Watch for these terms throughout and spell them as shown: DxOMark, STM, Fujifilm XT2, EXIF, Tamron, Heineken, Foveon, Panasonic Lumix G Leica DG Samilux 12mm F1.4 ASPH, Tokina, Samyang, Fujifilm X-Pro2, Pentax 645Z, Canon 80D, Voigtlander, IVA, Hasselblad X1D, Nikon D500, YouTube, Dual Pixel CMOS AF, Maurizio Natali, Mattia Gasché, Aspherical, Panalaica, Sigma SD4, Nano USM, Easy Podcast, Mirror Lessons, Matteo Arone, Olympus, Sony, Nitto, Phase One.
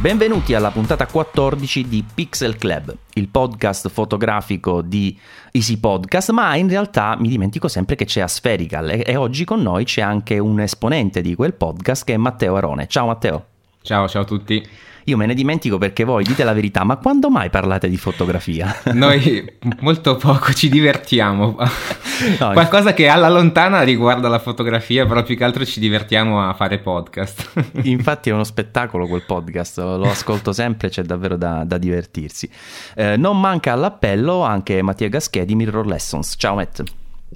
Benvenuti alla puntata 14 di Pixel Club, il podcast fotografico di Easy Podcast, ma in realtà mi dimentico sempre che c'è Aspherical e oggi con noi c'è anche un esponente di quel podcast che è Matteo Arone. Ciao Matteo. Ciao a tutti. Io me ne dimentico perché voi dite la verità, ma quando mai parlate di fotografia? Noi molto poco, ci divertiamo. No, qualcosa che alla lontana riguarda la fotografia, però più che altro ci divertiamo a fare podcast. Infatti è uno spettacolo quel podcast, lo ascolto sempre, c'è davvero da divertirsi. Non manca all'appello anche Mattia Gasché di Mirror Lessons. Ciao Matt.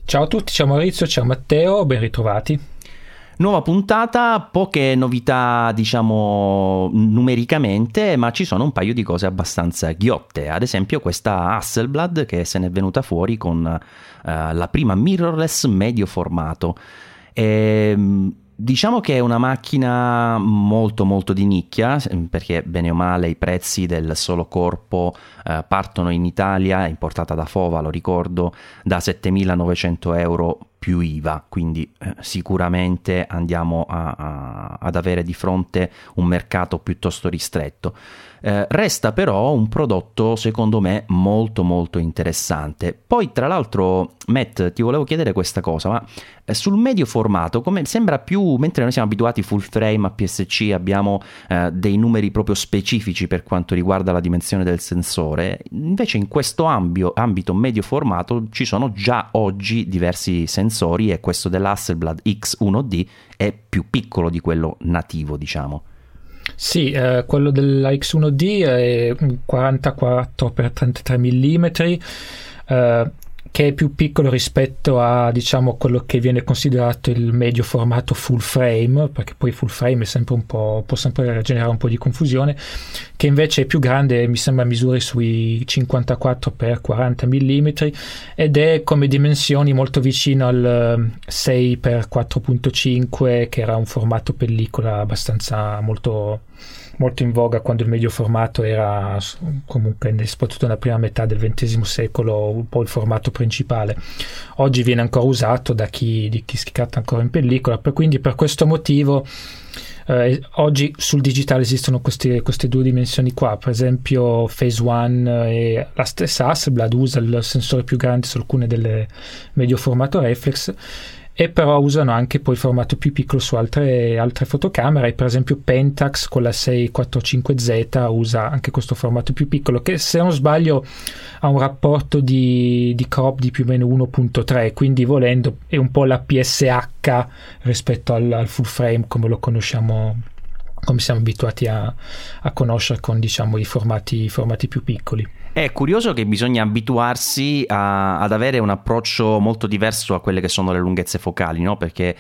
Ciao a tutti, ciao Maurizio, ciao Matteo, ben ritrovati. Nuova puntata, poche novità diciamo numericamente, ma ci sono un paio di cose abbastanza ghiotte. Ad esempio questa Hasselblad che se n'è venuta fuori con la prima mirrorless medio formato. Diciamo che è una macchina molto molto di nicchia, perché bene o male i prezzi del solo corpo partono in Italia, importata da Fova, lo ricordo, da 7.900 euro più IVA, quindi sicuramente andiamo ad avere di fronte un mercato piuttosto ristretto. Resta però un prodotto secondo me molto molto interessante. Poi tra l'altro Matt ti volevo chiedere questa cosa, ma sul medio formato come sembra più, mentre noi siamo abituati full frame a PSC, abbiamo dei numeri proprio specifici per quanto riguarda la dimensione del sensore, invece in questo ambito medio formato ci sono già oggi diversi sensori e questo dell'Hasselblad X1D è più piccolo di quello nativo diciamo. Sì, quello della X1D è 44x33 mm, che è più piccolo rispetto a diciamo quello che viene considerato il medio formato full frame, perché poi full frame è sempre un po', può sempre generare un po' di confusione, che invece è più grande, mi sembra misuri sui 54x40 mm ed è come dimensioni molto vicino al 6x4.5 che era un formato pellicola abbastanza molto in voga quando il medio formato era comunque soprattutto nella prima metà del XX secolo un po' il formato principale. Oggi viene ancora usato da chi scatta ancora in pellicola, quindi per questo motivo oggi sul digitale esistono queste due dimensioni qua. Per esempio Phase One e la stessa Hasselblad usa il sensore più grande su alcune delle medio formato reflex, e però usano anche poi il formato più piccolo su altre fotocamere. Per esempio Pentax con la 645Z usa anche questo formato più piccolo che se non sbaglio ha un rapporto di crop di più o meno 1.3, quindi volendo è un po' la PSH rispetto al full frame come lo conosciamo, come siamo abituati a conoscere con diciamo i formati più piccoli. È curioso che bisogna abituarsi ad avere un approccio molto diverso a quelle che sono le lunghezze focali, no? Perché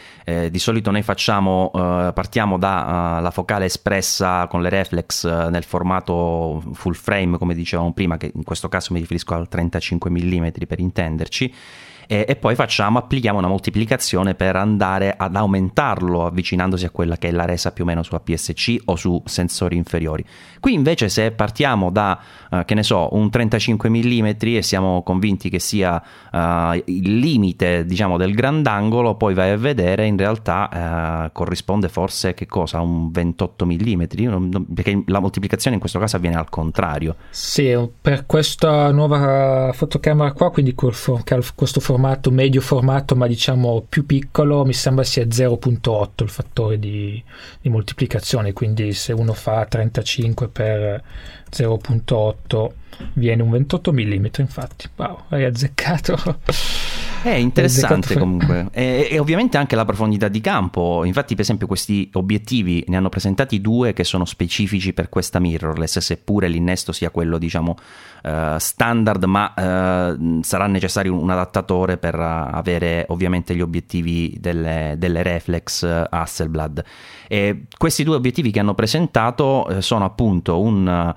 di solito noi partiamo dalla focale espressa con le reflex nel formato full frame, come dicevamo prima, che in questo caso mi riferisco al 35 mm per intenderci, e poi applichiamo una moltiplicazione per andare ad aumentarlo avvicinandosi a quella che è la resa più o meno su APS-C o su sensori inferiori. Qui invece se partiamo da che ne so un 35 mm e siamo convinti che sia il limite diciamo del grandangolo, poi vai a vedere in realtà corrisponde forse che cosa un 28 mm, perché la moltiplicazione in questo caso avviene al contrario. Sì, per questa nuova fotocamera qua, quindi questo formato medio formato ma diciamo più piccolo, mi sembra sia 0.8 il fattore di moltiplicazione, quindi se uno fa 35x 0.8 viene un 28 mm. Infatti wow, hai azzeccato. È interessante comunque, e ovviamente anche la profondità di campo. Infatti per esempio questi obiettivi ne hanno presentati due che sono specifici per questa mirrorless, seppure l'innesto sia quello diciamo standard, ma sarà necessario un adattatore per avere ovviamente gli obiettivi delle reflex Hasselblad. E questi due obiettivi che hanno presentato sono appunto un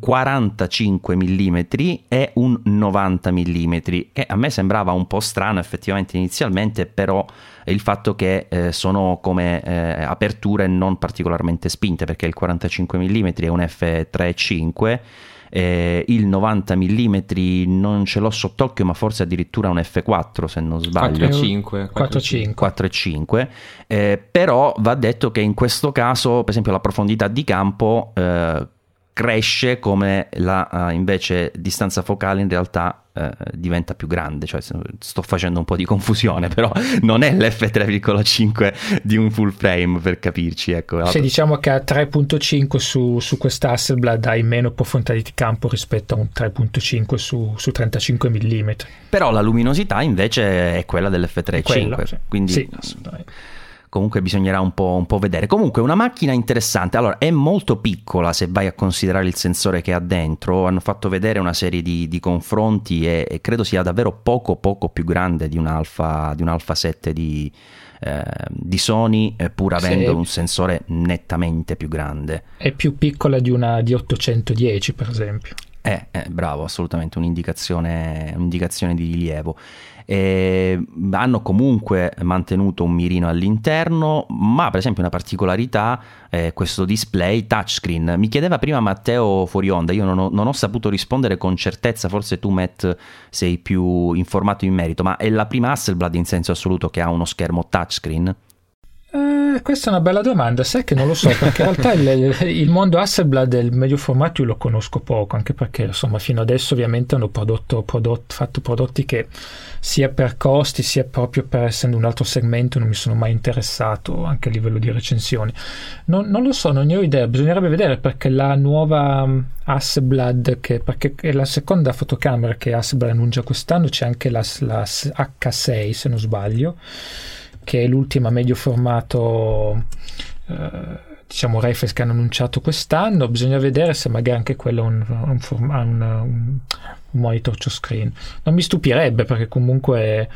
45 mm e un 90 mm, che a me sembrava un po' strano effettivamente inizialmente, però il fatto che sono come aperture non particolarmente spinte, perché il 45 mm è un f3.5 il 90 mm non ce l'ho sott'occhio, ma forse addirittura un F4 se non sbaglio, 4.5. Però va detto che in questo caso per esempio la profondità di campo cresce, come la invece distanza focale in realtà diventa più grande, cioè sto facendo un po' di confusione, però non è l'F3,5 di un full frame, per capirci, ecco. Se diciamo che a 3.5 su questa Hasselblad hai meno profondità di campo rispetto a un 3.5 su 35 mm, però la luminosità invece è quella dell'F3,5, sì. Quindi sì, assolutamente. Comunque bisognerà un po' vedere. Comunque una macchina interessante. Allora, è molto piccola se vai a considerare il sensore che ha dentro. Hanno fatto vedere una serie di confronti e credo sia davvero poco più grande di un Alpha 7 di Sony, pur avendo un sensore nettamente più grande. È più piccola di una di 810 per esempio. Bravo, assolutamente un'indicazione di rilievo. Hanno comunque mantenuto un mirino all'interno, ma per esempio una particolarità è questo display touchscreen. Mi chiedeva prima Matteo fuori onda, io non ho saputo rispondere con certezza, forse tu Matt sei più informato in merito, ma è la prima Hasselblad in senso assoluto che ha uno schermo touchscreen? Questa è una bella domanda, sai che non lo so, perché in realtà il mondo Hasselblad e il medio formato io lo conosco poco, anche perché insomma fino adesso ovviamente hanno fatto prodotti che sia per costi sia proprio per essendo un altro segmento non mi sono mai interessato, anche a livello di recensioni non lo so, non ne ho idea, bisognerebbe vedere, perché la nuova Hasselblad, perché è la seconda fotocamera che Hasselblad annuncia quest'anno, c'è anche la H6 se non sbaglio, che è l'ultima medio formato diciamo reflex che hanno annunciato quest'anno. Bisogna vedere se magari anche quello ha un monitor touchscreen. Non mi stupirebbe, perché comunque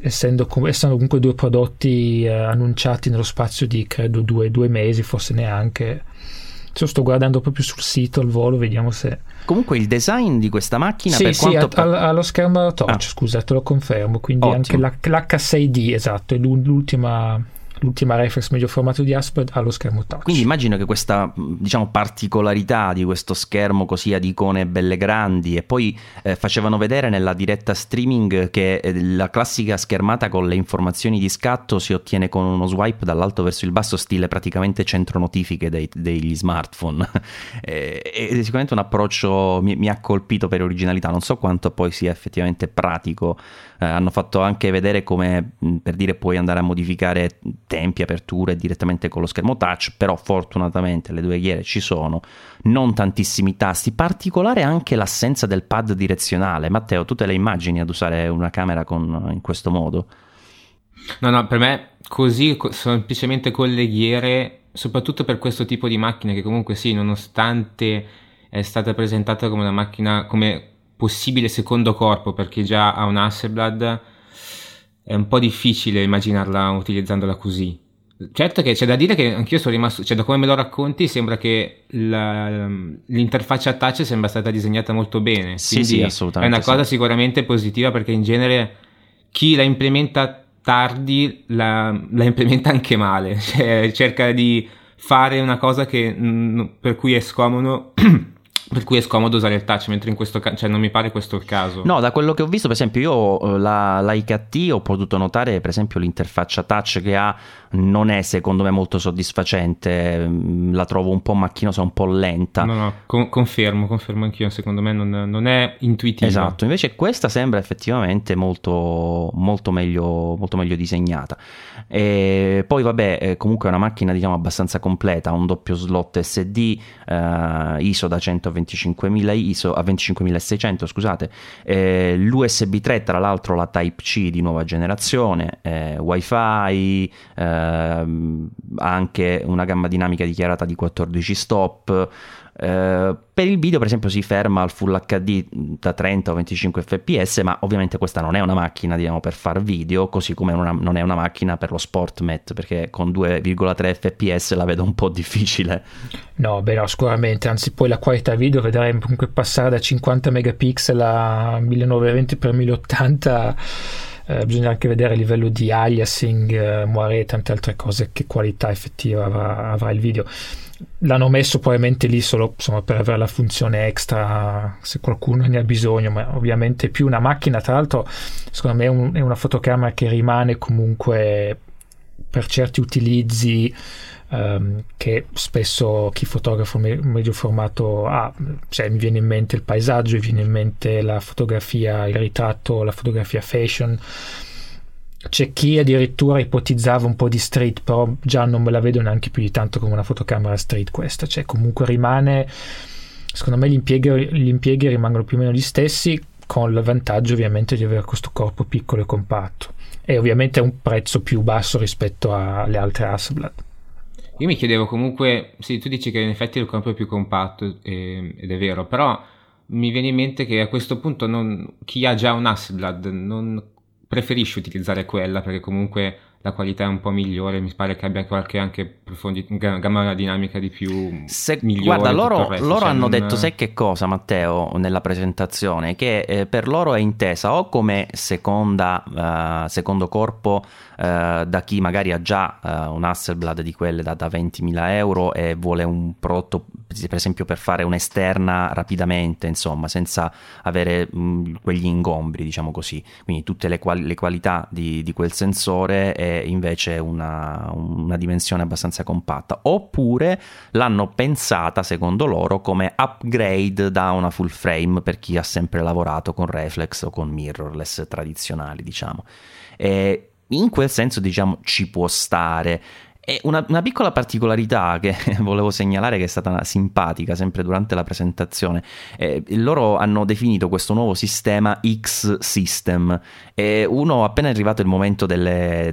essendo comunque due prodotti annunciati nello spazio di credo due mesi, forse neanche. Sto guardando proprio sul sito al volo, vediamo se. Comunque il design di questa macchina allo schermo touch, scusa, te lo confermo. Quindi ottimo. Anche l'H6D, esatto, è l'ultima reflex medio formato di Hasselblad allo schermo touch. Quindi immagino che questa, diciamo, particolarità di questo schermo così ad icone belle grandi, e poi facevano vedere nella diretta streaming che la classica schermata con le informazioni di scatto si ottiene con uno swipe dall'alto verso il basso, stile praticamente centro notifiche degli smartphone. È sicuramente un approccio, mi ha colpito per originalità, non so quanto poi sia effettivamente pratico. Hanno fatto anche vedere come, per dire, puoi andare a modificare tempi, aperture direttamente con lo schermo touch, però fortunatamente le due ghiere ci sono, non tantissimi tasti, particolare anche l'assenza del pad direzionale. Matteo, tu te le immagini ad usare una camera in questo modo? No, per me così, semplicemente con le ghiere, soprattutto per questo tipo di macchine, che comunque sì, nonostante è stata presentata come una macchina, come possibile secondo corpo, perché già ha un Hasselblad, è un po' difficile immaginarla utilizzandola così. Certo che c'è da dire che anch'io sono rimasto, cioè da come me lo racconti sembra che l'interfaccia touch sembra stata disegnata molto bene, sì, assolutamente, è una cosa sicuramente positiva, perché in genere chi la implementa tardi la implementa anche male, cioè cerca di fare una cosa che per cui è scomodo per cui è scomodo usare il touch, mentre in questo caso, cioè, non mi pare questo il caso. No, da quello che ho visto, per esempio, io la Leica T ho potuto notare, per esempio, l'interfaccia touch che ha non è secondo me molto soddisfacente, la trovo un po' macchinosa, un po' lenta. No, confermo anch'io, secondo me non è intuitiva. Esatto, invece questa sembra effettivamente molto meglio disegnata. E poi vabbè, comunque è una macchina, diciamo, abbastanza completa, ha un doppio slot SD, ISO da 120 a 25.600, scusate, l'USB 3, tra l'altro la Type-C di nuova generazione, Wi-Fi, anche una gamma dinamica dichiarata di 14 stop. Per il video per esempio si ferma al Full HD da 30 o 25 fps, ma ovviamente questa non è una macchina, diciamo, per far video, così come non è una macchina per lo sport, Matt, perché con 2,3 fps la vedo un po' difficile. No, sicuramente, anzi poi la qualità video vedremo comunque passare da 50 megapixel a 1920x1080. Bisogna anche vedere a livello di aliasing, moiré e tante altre cose che qualità effettiva avrà il video. l'hanno messo probabilmente lì solo, insomma, per avere la funzione extra se qualcuno ne ha bisogno, ma ovviamente più una macchina, tra l'altro secondo me è una fotocamera che rimane comunque per certi utilizzi che spesso chi fotografa medio formato ha, cioè mi viene in mente il paesaggio, mi viene in mente la fotografia, il ritratto, la fotografia fashion. C'è chi addirittura ipotizzava un po' di street, però già non me la vedo neanche più di tanto come una fotocamera street questa, cioè comunque rimane, secondo me gli impieghi rimangono più o meno gli stessi, con il vantaggio ovviamente di avere questo corpo piccolo e compatto e ovviamente a un prezzo più basso rispetto alle altre Hasselblad. Io mi chiedevo comunque, sì, tu dici che in effetti il corpo è più compatto ed è vero, però mi viene in mente che a questo punto chi ha già un Hasselblad non preferisce utilizzare quella, perché comunque la qualità è un po' migliore, mi pare che abbia qualche anche gamma dinamica di più migliore. Guarda, loro hanno detto sai che cosa, Matteo, nella presentazione, che per loro è intesa o come secondo corpo da chi magari ha già un Hasselblad di quelle da 20.000 euro e vuole un prodotto per esempio per fare un'esterna rapidamente, insomma, senza avere quegli ingombri, diciamo così, quindi tutte le qualità di quel sensore e invece una dimensione abbastanza compatta, oppure l'hanno pensata secondo loro come upgrade da una full frame per chi ha sempre lavorato con reflex o con mirrorless tradizionali, diciamo, e in quel senso, diciamo, ci può stare. E una piccola particolarità che volevo segnalare, che è stata simpatica sempre durante la presentazione, loro hanno definito questo nuovo sistema X-System e uno, appena è arrivato il momento delle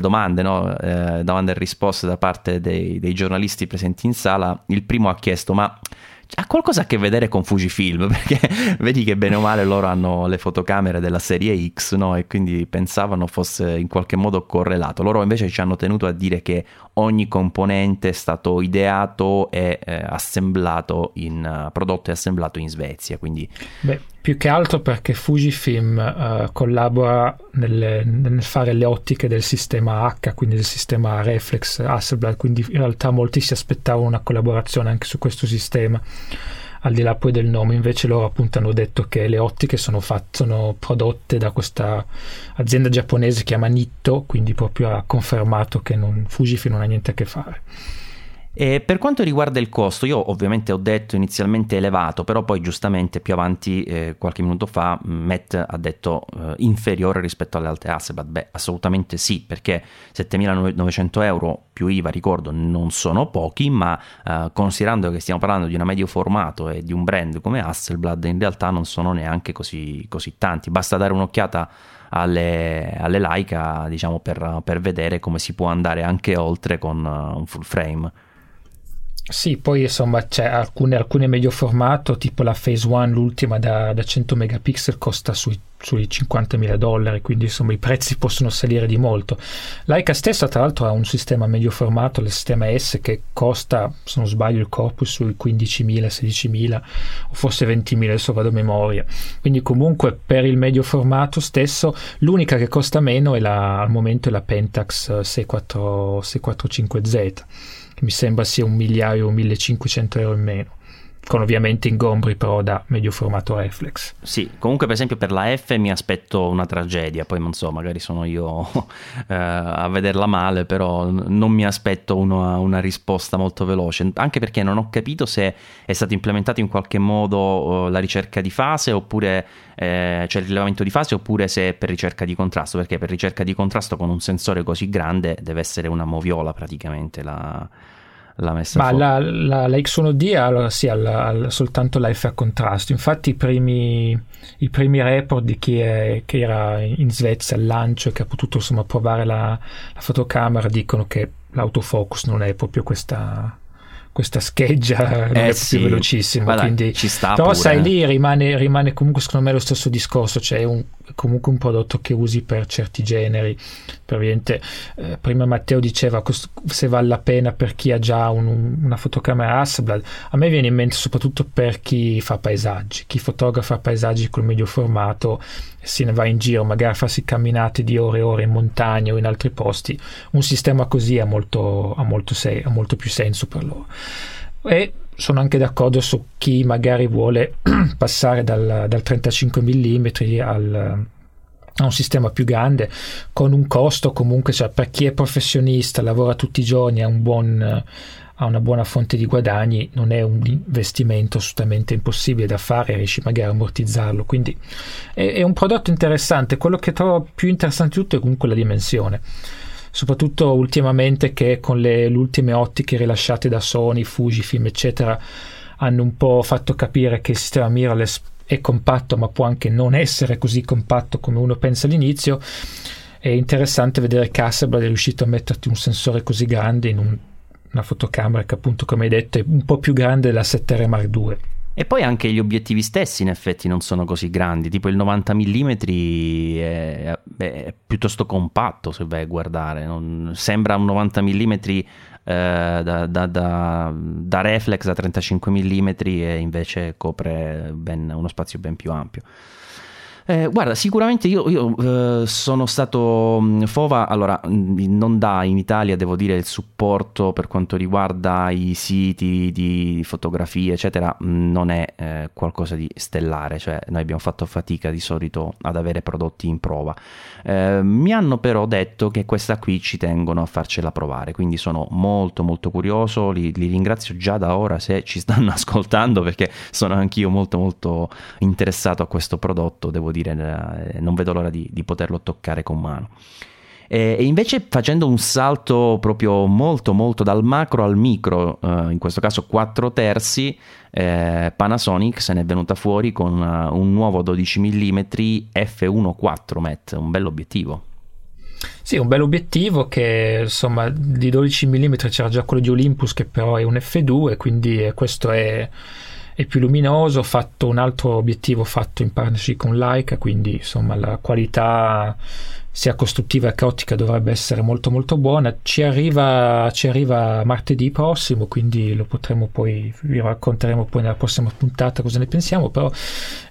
domande, no? Domande e risposte da parte dei giornalisti presenti in sala, il primo ha chiesto: ma ha qualcosa a che vedere con Fujifilm? Perché vedi che bene o male loro hanno le fotocamere della serie X, no? E quindi pensavano fosse in qualche modo correlato. Loro invece ci hanno tenuto a dire che ogni componente è stato ideato e prodotto e assemblato in Svezia, quindi... Beh, più che altro perché Fujifilm collabora nel fare le ottiche del sistema H, quindi del sistema reflex Hasselblad, quindi in realtà molti si aspettavano una collaborazione anche su questo sistema, al di là poi del nome. Invece loro appunto hanno detto che le ottiche sono prodotte da questa azienda giapponese che chiama Nitto, quindi proprio ha confermato che Fujifilm non ha niente a che fare. E per quanto riguarda il costo, io ovviamente ho detto inizialmente elevato, però poi giustamente più avanti, qualche minuto fa, Matt ha detto inferiore rispetto alle altre Hasselblad. Beh, assolutamente sì, perché 7.900 euro più IVA, ricordo, non sono pochi, ma considerando che stiamo parlando di una medio formato e di un brand come Hasselblad, in realtà non sono neanche così tanti. Basta dare un'occhiata alle Leica, diciamo, per vedere come si può andare anche oltre con un full frame. Sì, poi insomma c'è alcune medio formato, tipo la Phase One, l'ultima da 100 megapixel, costa sui $50.000, quindi insomma i prezzi possono salire di molto. Leica stessa tra l'altro ha un sistema medio formato, il sistema S, che costa, se non sbaglio, il corpo sui 15.000, 16.000 o forse 20.000, adesso vado a memoria. Quindi comunque per il medio formato stesso l'unica che costa meno al momento è la Pentax 645Z, mi sembra sia €1.500 in meno, con ovviamente ingombri però da medio formato reflex. Sì, comunque per esempio per la F mi aspetto una tragedia, poi non so, magari sono io a vederla male, però non mi aspetto una risposta molto veloce, anche perché non ho capito se è stato implementato in qualche modo la ricerca di fase, oppure il rilevamento di fase, oppure se è per ricerca di contrasto, perché per ricerca di contrasto con un sensore così grande deve essere una moviola praticamente la messa fuori. Ma la X1D allora sì, ha soltanto la F a contrasto. Infatti i primi report di chi era in Svezia al lancio e che ha potuto insomma provare la fotocamera dicono che l'autofocus non è proprio questa scheggia, non è sì, più velocissima. Guarda, quindi ci sta, però pure, sai, lì rimane comunque secondo me lo stesso discorso, cioè comunque un prodotto che usi per certi generi, per ovviamente prima Matteo diceva se vale la pena per chi ha già una fotocamera Hasselblad. A me viene in mente soprattutto per chi fa paesaggi, chi fotografa paesaggi col medio formato, se ne va in giro magari a farsi camminate di ore e ore in montagna o in altri posti, un sistema così ha molto più senso per loro. E sono anche d'accordo su chi magari vuole passare dal 35 mm a un sistema più grande, con un costo comunque, cioè per chi è professionista, lavora tutti i giorni, ha una buona fonte di guadagni, non è un investimento assolutamente impossibile da fare, riesci magari a ammortizzarlo, quindi è un prodotto interessante. Quello che trovo più interessante di tutto è comunque la dimensione, soprattutto ultimamente, che con le ultime ottiche rilasciate da Sony, Fujifilm eccetera, hanno un po' fatto capire che il sistema mirrorless è compatto, ma può anche non essere così compatto come uno pensa all'inizio. È interessante vedere che Hasselblad è riuscito a metterti un sensore così grande in una fotocamera che, appunto, come hai detto, è un po' più grande della 7D Mark II. E poi anche gli obiettivi stessi in effetti non sono così grandi, tipo il 90 mm è piuttosto compatto, se vai a guardare non sembra un 90 mm da reflex a 35 mm e invece copre uno spazio ben più ampio. Guarda, sicuramente io sono stato Fova, allora non dà in Italia, devo dire, il supporto per quanto riguarda i siti di fotografia eccetera, non è qualcosa di stellare, cioè noi abbiamo fatto fatica di solito ad avere prodotti in prova. Mi hanno però detto che questa qui ci tengono a farcela provare, quindi sono molto molto curioso, li ringrazio già da ora se ci stanno ascoltando, perché sono anch'io molto molto interessato a questo prodotto, devo dire, non vedo l'ora di poterlo toccare con mano. E invece, facendo un salto proprio molto molto dal macro al micro, in questo caso 4 terzi, Panasonic se n'è venuta fuori con un nuovo 12 mm F1.4 Matt, un bell'obiettivo. Sì, un bell'obiettivo che, insomma, di 12 mm c'era già quello di Olympus, che però è un F2, quindi questo è più luminoso. Ho fatto un altro obiettivo fatto in partnership con Leica, quindi insomma la qualità sia costruttiva che ottica dovrebbe essere molto molto buona. Ci arriva martedì prossimo, quindi lo potremo poi, vi racconteremo poi nella prossima puntata cosa ne pensiamo, però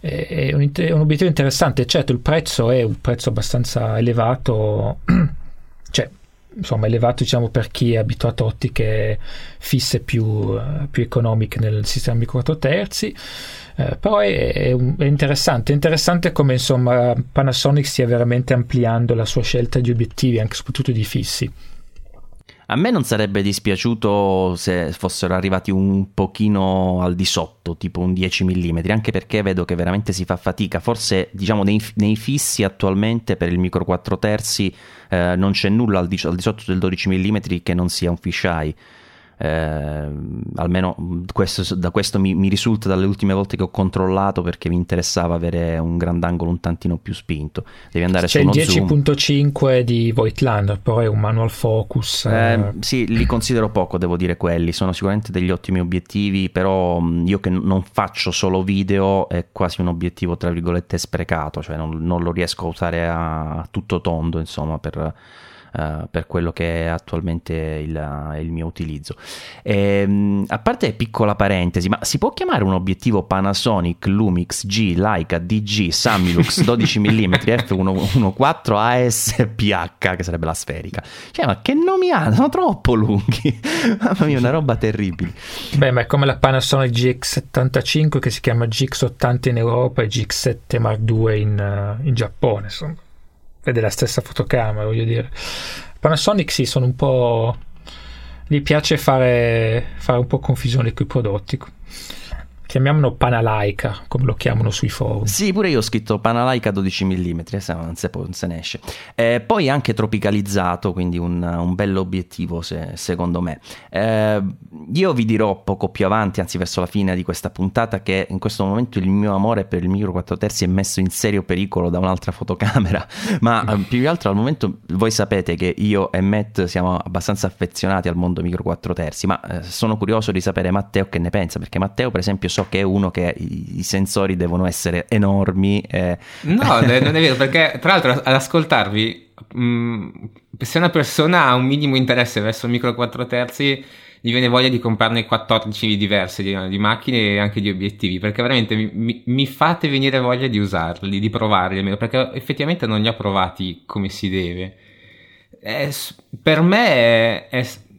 è un obiettivo interessante. Certo, il prezzo è un prezzo abbastanza elevato, cioè insomma elevato, diciamo, per chi è abituato a ottiche fisse più economiche nel sistema micro 4 terzi, però è interessante come, insomma, Panasonic stia veramente ampliando la sua scelta di obiettivi, anche soprattutto di fissi. A me non sarebbe dispiaciuto se fossero arrivati un pochino al di sotto, tipo un 10 mm, anche perché vedo che veramente si fa fatica. Forse, diciamo, nei fissi attualmente per il micro 4 terzi non c'è nulla al di sotto del 12 mm che non sia un fisheye. Almeno da questo mi risulta dalle ultime volte che ho controllato, perché mi interessava avere un grandangolo un tantino più spinto. Devi andare su uno zoom. C'è il 10.5 di Voigtlander, però è un manual focus. Sì, li considero poco, devo dire, quelli sono sicuramente degli ottimi obiettivi, però io che non faccio solo video è quasi un obiettivo tra virgolette sprecato, cioè non lo riesco a usare a tutto tondo, insomma, per quello che è attualmente il mio utilizzo. A parte, piccola parentesi, ma si può chiamare un obiettivo Panasonic Lumix G Leica DG Samilux 12mm F1.4 ASPH, che sarebbe la sferica, cioè, ma che nomi hanno, sono troppo lunghi. Mamma mia, una roba terribile. Beh, ma è come la Panasonic GX75, che si chiama GX80 in Europa e GX7 Mark II in Giappone, insomma è della stessa fotocamera, voglio dire. Panasonic sì, sono un po', gli piace fare un po' confusione coi prodotti. Chiamiamolo Panalaica, come lo chiamano sui forum. Sì, pure io ho scritto Panalaica 12 mm, non se ne esce. Poi anche tropicalizzato, quindi un bello obiettivo, secondo me. Io vi dirò poco più avanti, anzi verso la fine di questa puntata, che in questo momento il mio amore per il micro 4 terzi è messo in serio pericolo da un'altra fotocamera, ma più che altro al momento voi sapete che io e Matt siamo abbastanza affezionati al mondo micro 4 terzi, ma sono curioso di sapere Matteo che ne pensa, perché Matteo, per esempio, che è uno che i sensori devono essere enormi. No, non è vero, perché tra l'altro ad ascoltarvi, se una persona ha un minimo interesse verso il micro 4 terzi, gli viene voglia di comprarne 14 diverse di macchine e anche di obiettivi, perché veramente mi fate venire voglia di usarli, di provarli almeno, perché effettivamente non li ho provati come si deve. Per me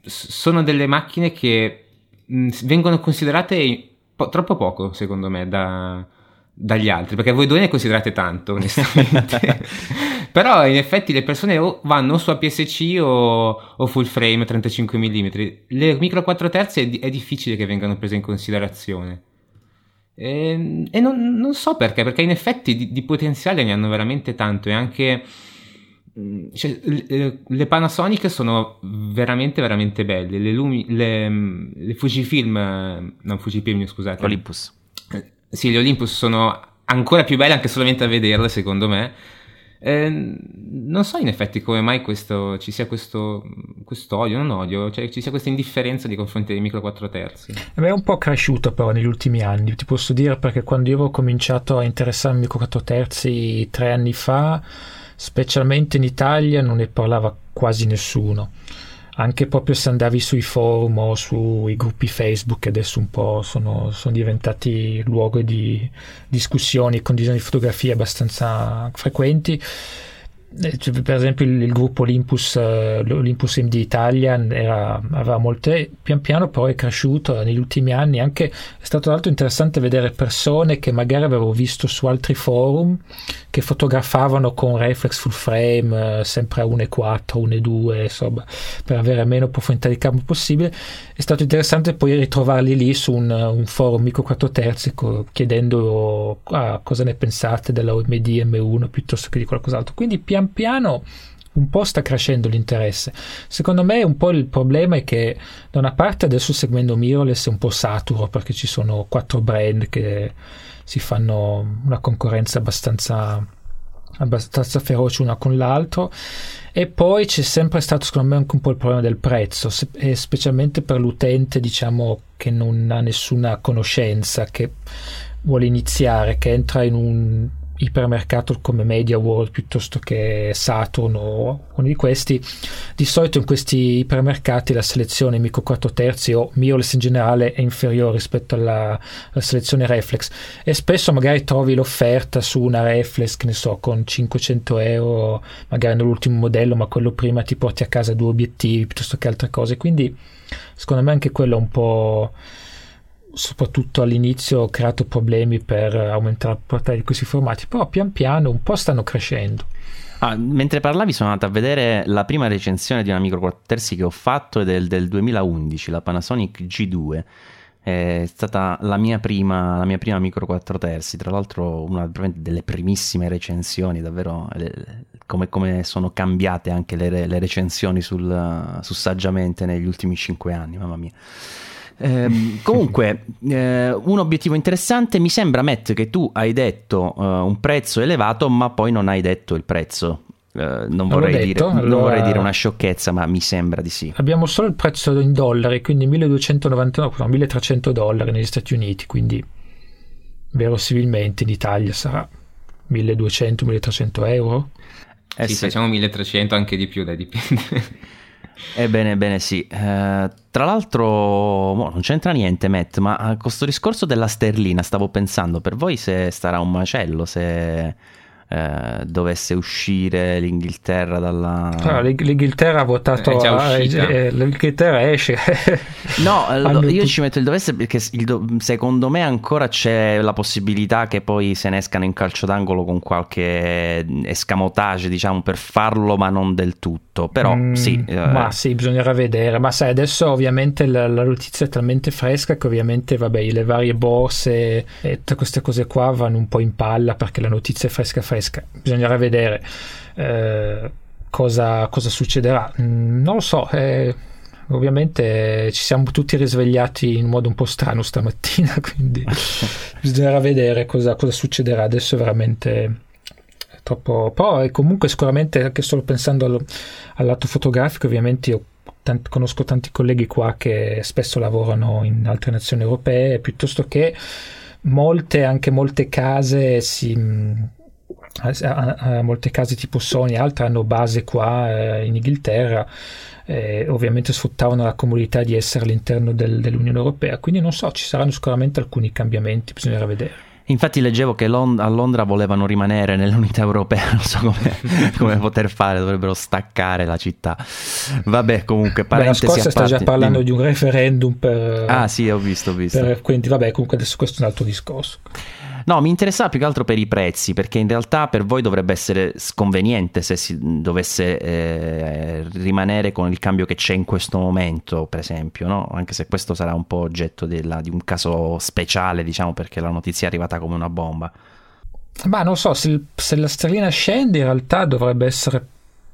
sono delle macchine che vengono considerate troppo poco, secondo me, dagli altri, perché voi due ne considerate tanto, onestamente. Però in effetti le persone o vanno su APS-C o full frame 35 mm. Le micro 4/3 è difficile che vengano prese in considerazione. E non so perché in effetti di potenziale ne hanno veramente tanto, e anche cioè, le Panasonic sono veramente belle, le Fujifilm, Olympus. Sì, le Olympus sono ancora più belle anche solamente a vederle, secondo me. Non so in effetti come mai ci sia questo odio, non odio, cioè ci sia questa indifferenza nei confronti dei micro 4/3. È un po' cresciuto però negli ultimi anni, ti posso dire, perché quando io avevo cominciato a interessarmi ai micro 4/3 3 anni fa, specialmente in Italia, non ne parlava quasi nessuno. Anche proprio se andavi sui forum o sui gruppi Facebook, che adesso un po' sono diventati luogo di discussioni e condivisioni di fotografie abbastanza frequenti. Per esempio il gruppo Olympus MD Italia aveva molte, pian piano però è cresciuto negli ultimi anni. Anche è stato tanto interessante vedere persone che magari avevo visto su altri forum che fotografavano con reflex full frame sempre a 1.4, 1.2, insomma, per avere meno profondità di campo possibile. È stato interessante poi ritrovarli lì su un forum micro 4/3 chiedendo cosa ne pensate della OMD M1 piuttosto che di qualcos'altro. Quindi piano un po' sta crescendo l'interesse. Secondo me un po' il problema è che da una parte adesso seguendo mirrorless è un po' saturo, perché ci sono 4 brand che si fanno una concorrenza abbastanza feroce una con l'altro, e poi c'è sempre stato secondo me anche un po' il problema del prezzo, e specialmente per l'utente, diciamo, che non ha nessuna conoscenza, che vuole iniziare, che entra in un ipermercato come Media World piuttosto che Saturn o uno di questi. Di solito in questi ipermercati la selezione micro 4/3 o mirrorless in generale è inferiore rispetto alla selezione reflex, e spesso magari trovi l'offerta su una reflex, che ne so, con €500, magari nell'ultimo modello, ma quello prima ti porti a casa 2 obiettivi piuttosto che altre cose. Quindi secondo me anche quello è un po', soprattutto all'inizio, ho creato problemi per aumentare la portata di questi formati, però pian piano un po' stanno crescendo. Mentre parlavi sono andato a vedere la prima recensione di una micro 4/3 che ho fatto, è del 2011, la Panasonic G2. È stata la mia prima micro 4/3, tra l'altro una delle primissime recensioni, davvero come sono cambiate anche le recensioni su Saggiamente negli ultimi 5 anni, mamma mia. Comunque un obiettivo interessante, mi sembra, Matt, che tu hai detto un prezzo elevato, ma poi non hai detto il prezzo. Non vorrei dire una sciocchezza, ma mi sembra di sì. Abbiamo solo il prezzo in dollari, quindi $1.300 negli Stati Uniti, quindi verosimilmente in Italia sarà €1.200-1.300. Sì, facciamo 1.300, anche di più, dai, dipende. Ebbene sì, tra l'altro non c'entra niente, Matt, ma con questo discorso della sterlina stavo pensando, per voi se sarà un macello se dovesse uscire l'Inghilterra dalla... L'Inghilterra ha votato, l'Inghilterra esce. No, io ci metto il dovesse, perché secondo me ancora c'è la possibilità che poi se ne escano in calcio d'angolo con qualche escamotage, diciamo, per farlo, ma non del tutto. Però sì, ma sì, bisognerà vedere. Ma sai, adesso ovviamente la notizia è talmente fresca che ovviamente vabbè, le varie borse e tutte queste cose qua vanno un po' in palla, perché la notizia è fresca. Bisognerà vedere cosa succederà. Non lo so, ovviamente ci siamo tutti risvegliati in modo un po' strano stamattina, quindi bisognerà vedere cosa succederà. Adesso è veramente troppo, però comunque sicuramente, anche solo pensando al lato fotografico, ovviamente io conosco tanti colleghi qua che spesso lavorano in altre nazioni europee, piuttosto che molte case molte case tipo Sony e altre hanno base qua in Inghilterra, ovviamente sfruttavano la comodità di essere all'interno dell'Unione Europea. Quindi non so, ci saranno sicuramente alcuni cambiamenti, bisognerà vedere. Infatti leggevo che a Londra volevano rimanere nell'unità europea, non so come poter fare, dovrebbero staccare la città. Vabbè, comunque parentesi a parte. La scorsa sta già parlando di un referendum per... Ah sì, ho visto. Quindi vabbè, comunque adesso questo è un altro discorso. No, mi interessava più che altro per i prezzi, perché in realtà per voi dovrebbe essere sconveniente se si dovesse rimanere con il cambio che c'è in questo momento, per esempio, no? Anche se questo sarà un po' oggetto di un caso speciale, diciamo, perché la notizia è arrivata come una bomba. Ma non so, se la sterlina scende in realtà dovrebbe essere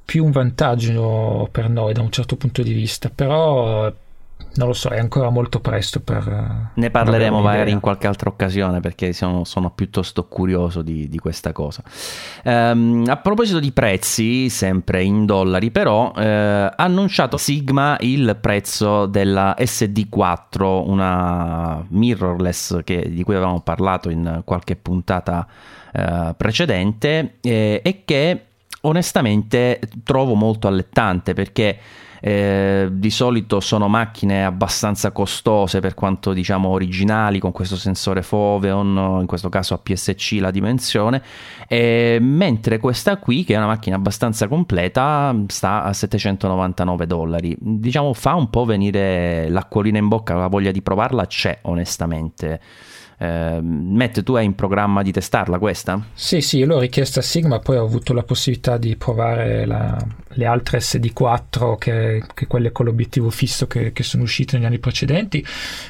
più un vantaggio per noi da un certo punto di vista, però... non lo so, è ancora molto presto per... Ne parleremo magari in qualche altra occasione, perché sono piuttosto curioso di questa cosa. A proposito di prezzi, sempre in dollari però, ha annunciato Sigma il prezzo della SD4, una mirrorless di cui avevamo parlato in qualche puntata precedente, e che onestamente trovo molto allettante, perché... di solito sono macchine abbastanza costose per quanto diciamo originali, con questo sensore Foveon, in questo caso APS-C la dimensione, mentre questa qui, che è una macchina abbastanza completa, sta a $799. Diciamo, fa un po' venire l'acquolina in bocca, la voglia di provarla c'è onestamente. Matt, tu hai in programma di testarla questa? Sì, io l'ho richiesta a Sigma, poi ho avuto la possibilità di provare le altre SD4 che quelle con l'obiettivo fisso che sono uscite negli anni precedenti,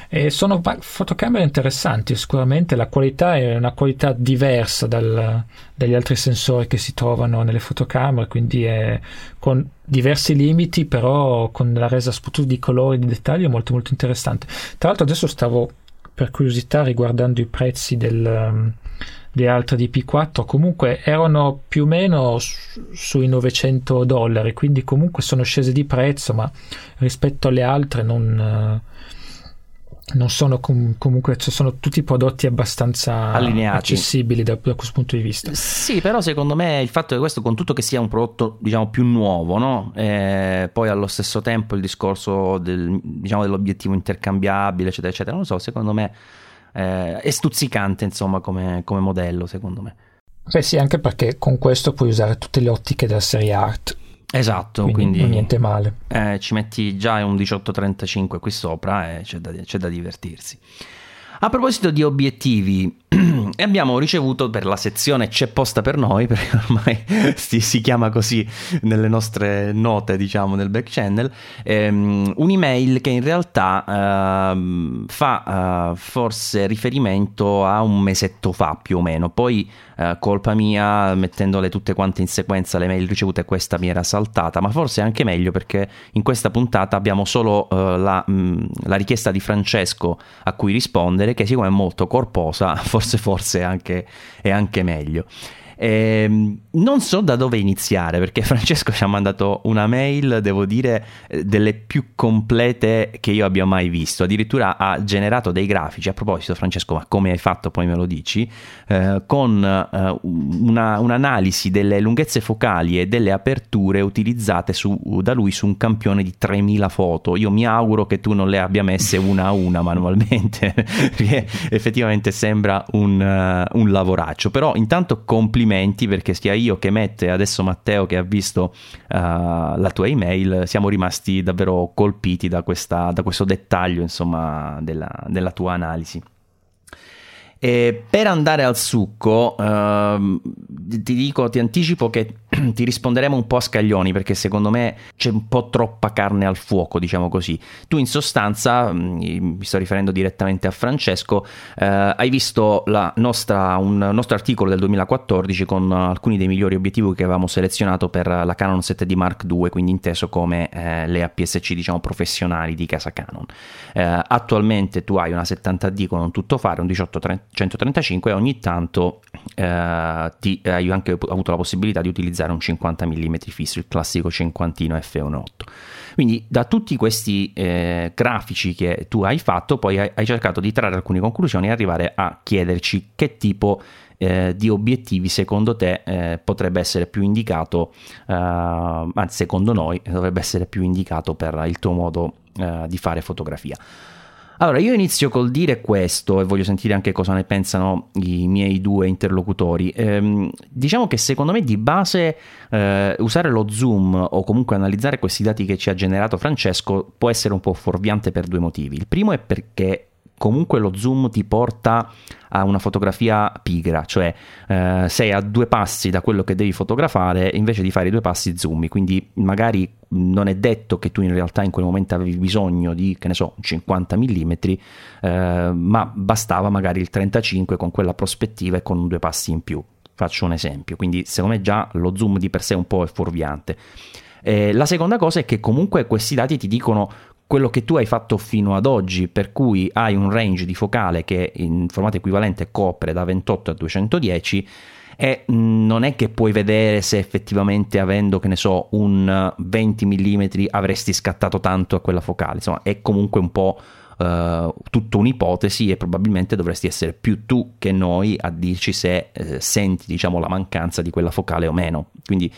e sono fotocamere interessanti. Sicuramente la qualità è una qualità diversa dagli altri sensori che si trovano nelle fotocamere, quindi è con diversi limiti, però con la resa soprattutto di colori, di dettagli, è molto molto interessante. Tra l'altro adesso stavo, per curiosità, riguardando i prezzi delle altre DP4, comunque erano più o meno sui $900, quindi comunque sono scese di prezzo, ma rispetto alle altre non sono comunque, cioè sono tutti prodotti abbastanza allineati, accessibili da questo punto di vista. Sì, però secondo me il fatto che questo, con tutto che sia un prodotto diciamo più nuovo, no? Poi allo stesso tempo il discorso dell'obiettivo intercambiabile, eccetera eccetera, non so, secondo me è stuzzicante, insomma, come modello, secondo me. Beh sì, anche perché con questo puoi usare tutte le ottiche della serie Art. Esatto, quindi niente male. Ci metti già un 18-35 qui sopra e c'è da divertirsi. A proposito di obiettivi, abbiamo ricevuto per la sezione C'è posta per noi, perché ormai si chiama così nelle nostre note, diciamo, nel back channel, un'email che in realtà fa forse riferimento a un mesetto fa più o meno. Poi colpa mia, mettendole tutte quante in sequenza le mail ricevute, questa mi era saltata, ma forse è anche meglio, perché in questa puntata abbiamo solo la richiesta di Francesco a cui rispondere, che siccome è molto corposa forse è anche meglio. Non so da dove iniziare, perché Francesco ci ha mandato una mail, devo dire, delle più complete che io abbia mai visto. Addirittura ha generato dei grafici. A proposito, Francesco, ma come hai fatto, poi me lo dici, con un'analisi delle lunghezze focali e delle aperture utilizzate da lui su un campione di 3000 foto. Io mi auguro che tu non le abbia messe una a una manualmente, perché effettivamente sembra un lavoraccio. Però intanto complimenti, perché sia io che Matt e adesso Matteo che ha visto la tua email siamo rimasti davvero colpiti da questo dettaglio, insomma, della tua analisi. E per andare al succo, ti anticipo che ti risponderemo un po' a scaglioni, perché secondo me c'è un po' troppa carne al fuoco, diciamo così. Tu in sostanza, mi sto riferendo direttamente a Francesco, hai visto un nostro articolo del 2014 con alcuni dei migliori obiettivi che avevamo selezionato per la Canon 7D Mark II, quindi inteso come le APS-C, diciamo, professionali di casa Canon. Attualmente tu hai una 70D con un tuttofare, un 18-135, e ogni tanto hai anche avuto la possibilità di utilizzare un 50 mm fisso, il classico cinquantino F1.8. Quindi da tutti questi grafici che tu hai fatto, poi hai cercato di trarre alcune conclusioni e arrivare a chiederci che tipo di obiettivi secondo te potrebbe essere più indicato, anzi secondo noi dovrebbe essere più indicato per il tuo modo di fare fotografia. Allora, io inizio col dire questo e voglio sentire anche cosa ne pensano i miei due interlocutori. Diciamo che secondo me di base usare lo zoom o comunque analizzare questi dati che ci ha generato Francesco può essere un po' fuorviante per due motivi. Il primo è perché comunque lo zoom ti porta a una fotografia pigra, cioè sei a due passi da quello che devi fotografare invece di fare i due passi zoom, quindi magari non è detto che tu in realtà in quel momento avevi bisogno di, che ne so, 50 mm, ma bastava magari il 35 con quella prospettiva e con due passi in più, faccio un esempio. Quindi secondo me già lo zoom di per sé un po' è fuorviante. La seconda cosa è che comunque questi dati ti dicono quello che tu hai fatto fino ad oggi, per cui hai un range di focale che in formato equivalente copre da 28 a 210 e non è che puoi vedere se effettivamente avendo, che ne so, un 20 mm avresti scattato tanto a quella focale. Insomma, è comunque un po' tutta un'ipotesi e probabilmente dovresti essere più tu che noi a dirci se senti, diciamo, la mancanza di quella focale o meno. Quindi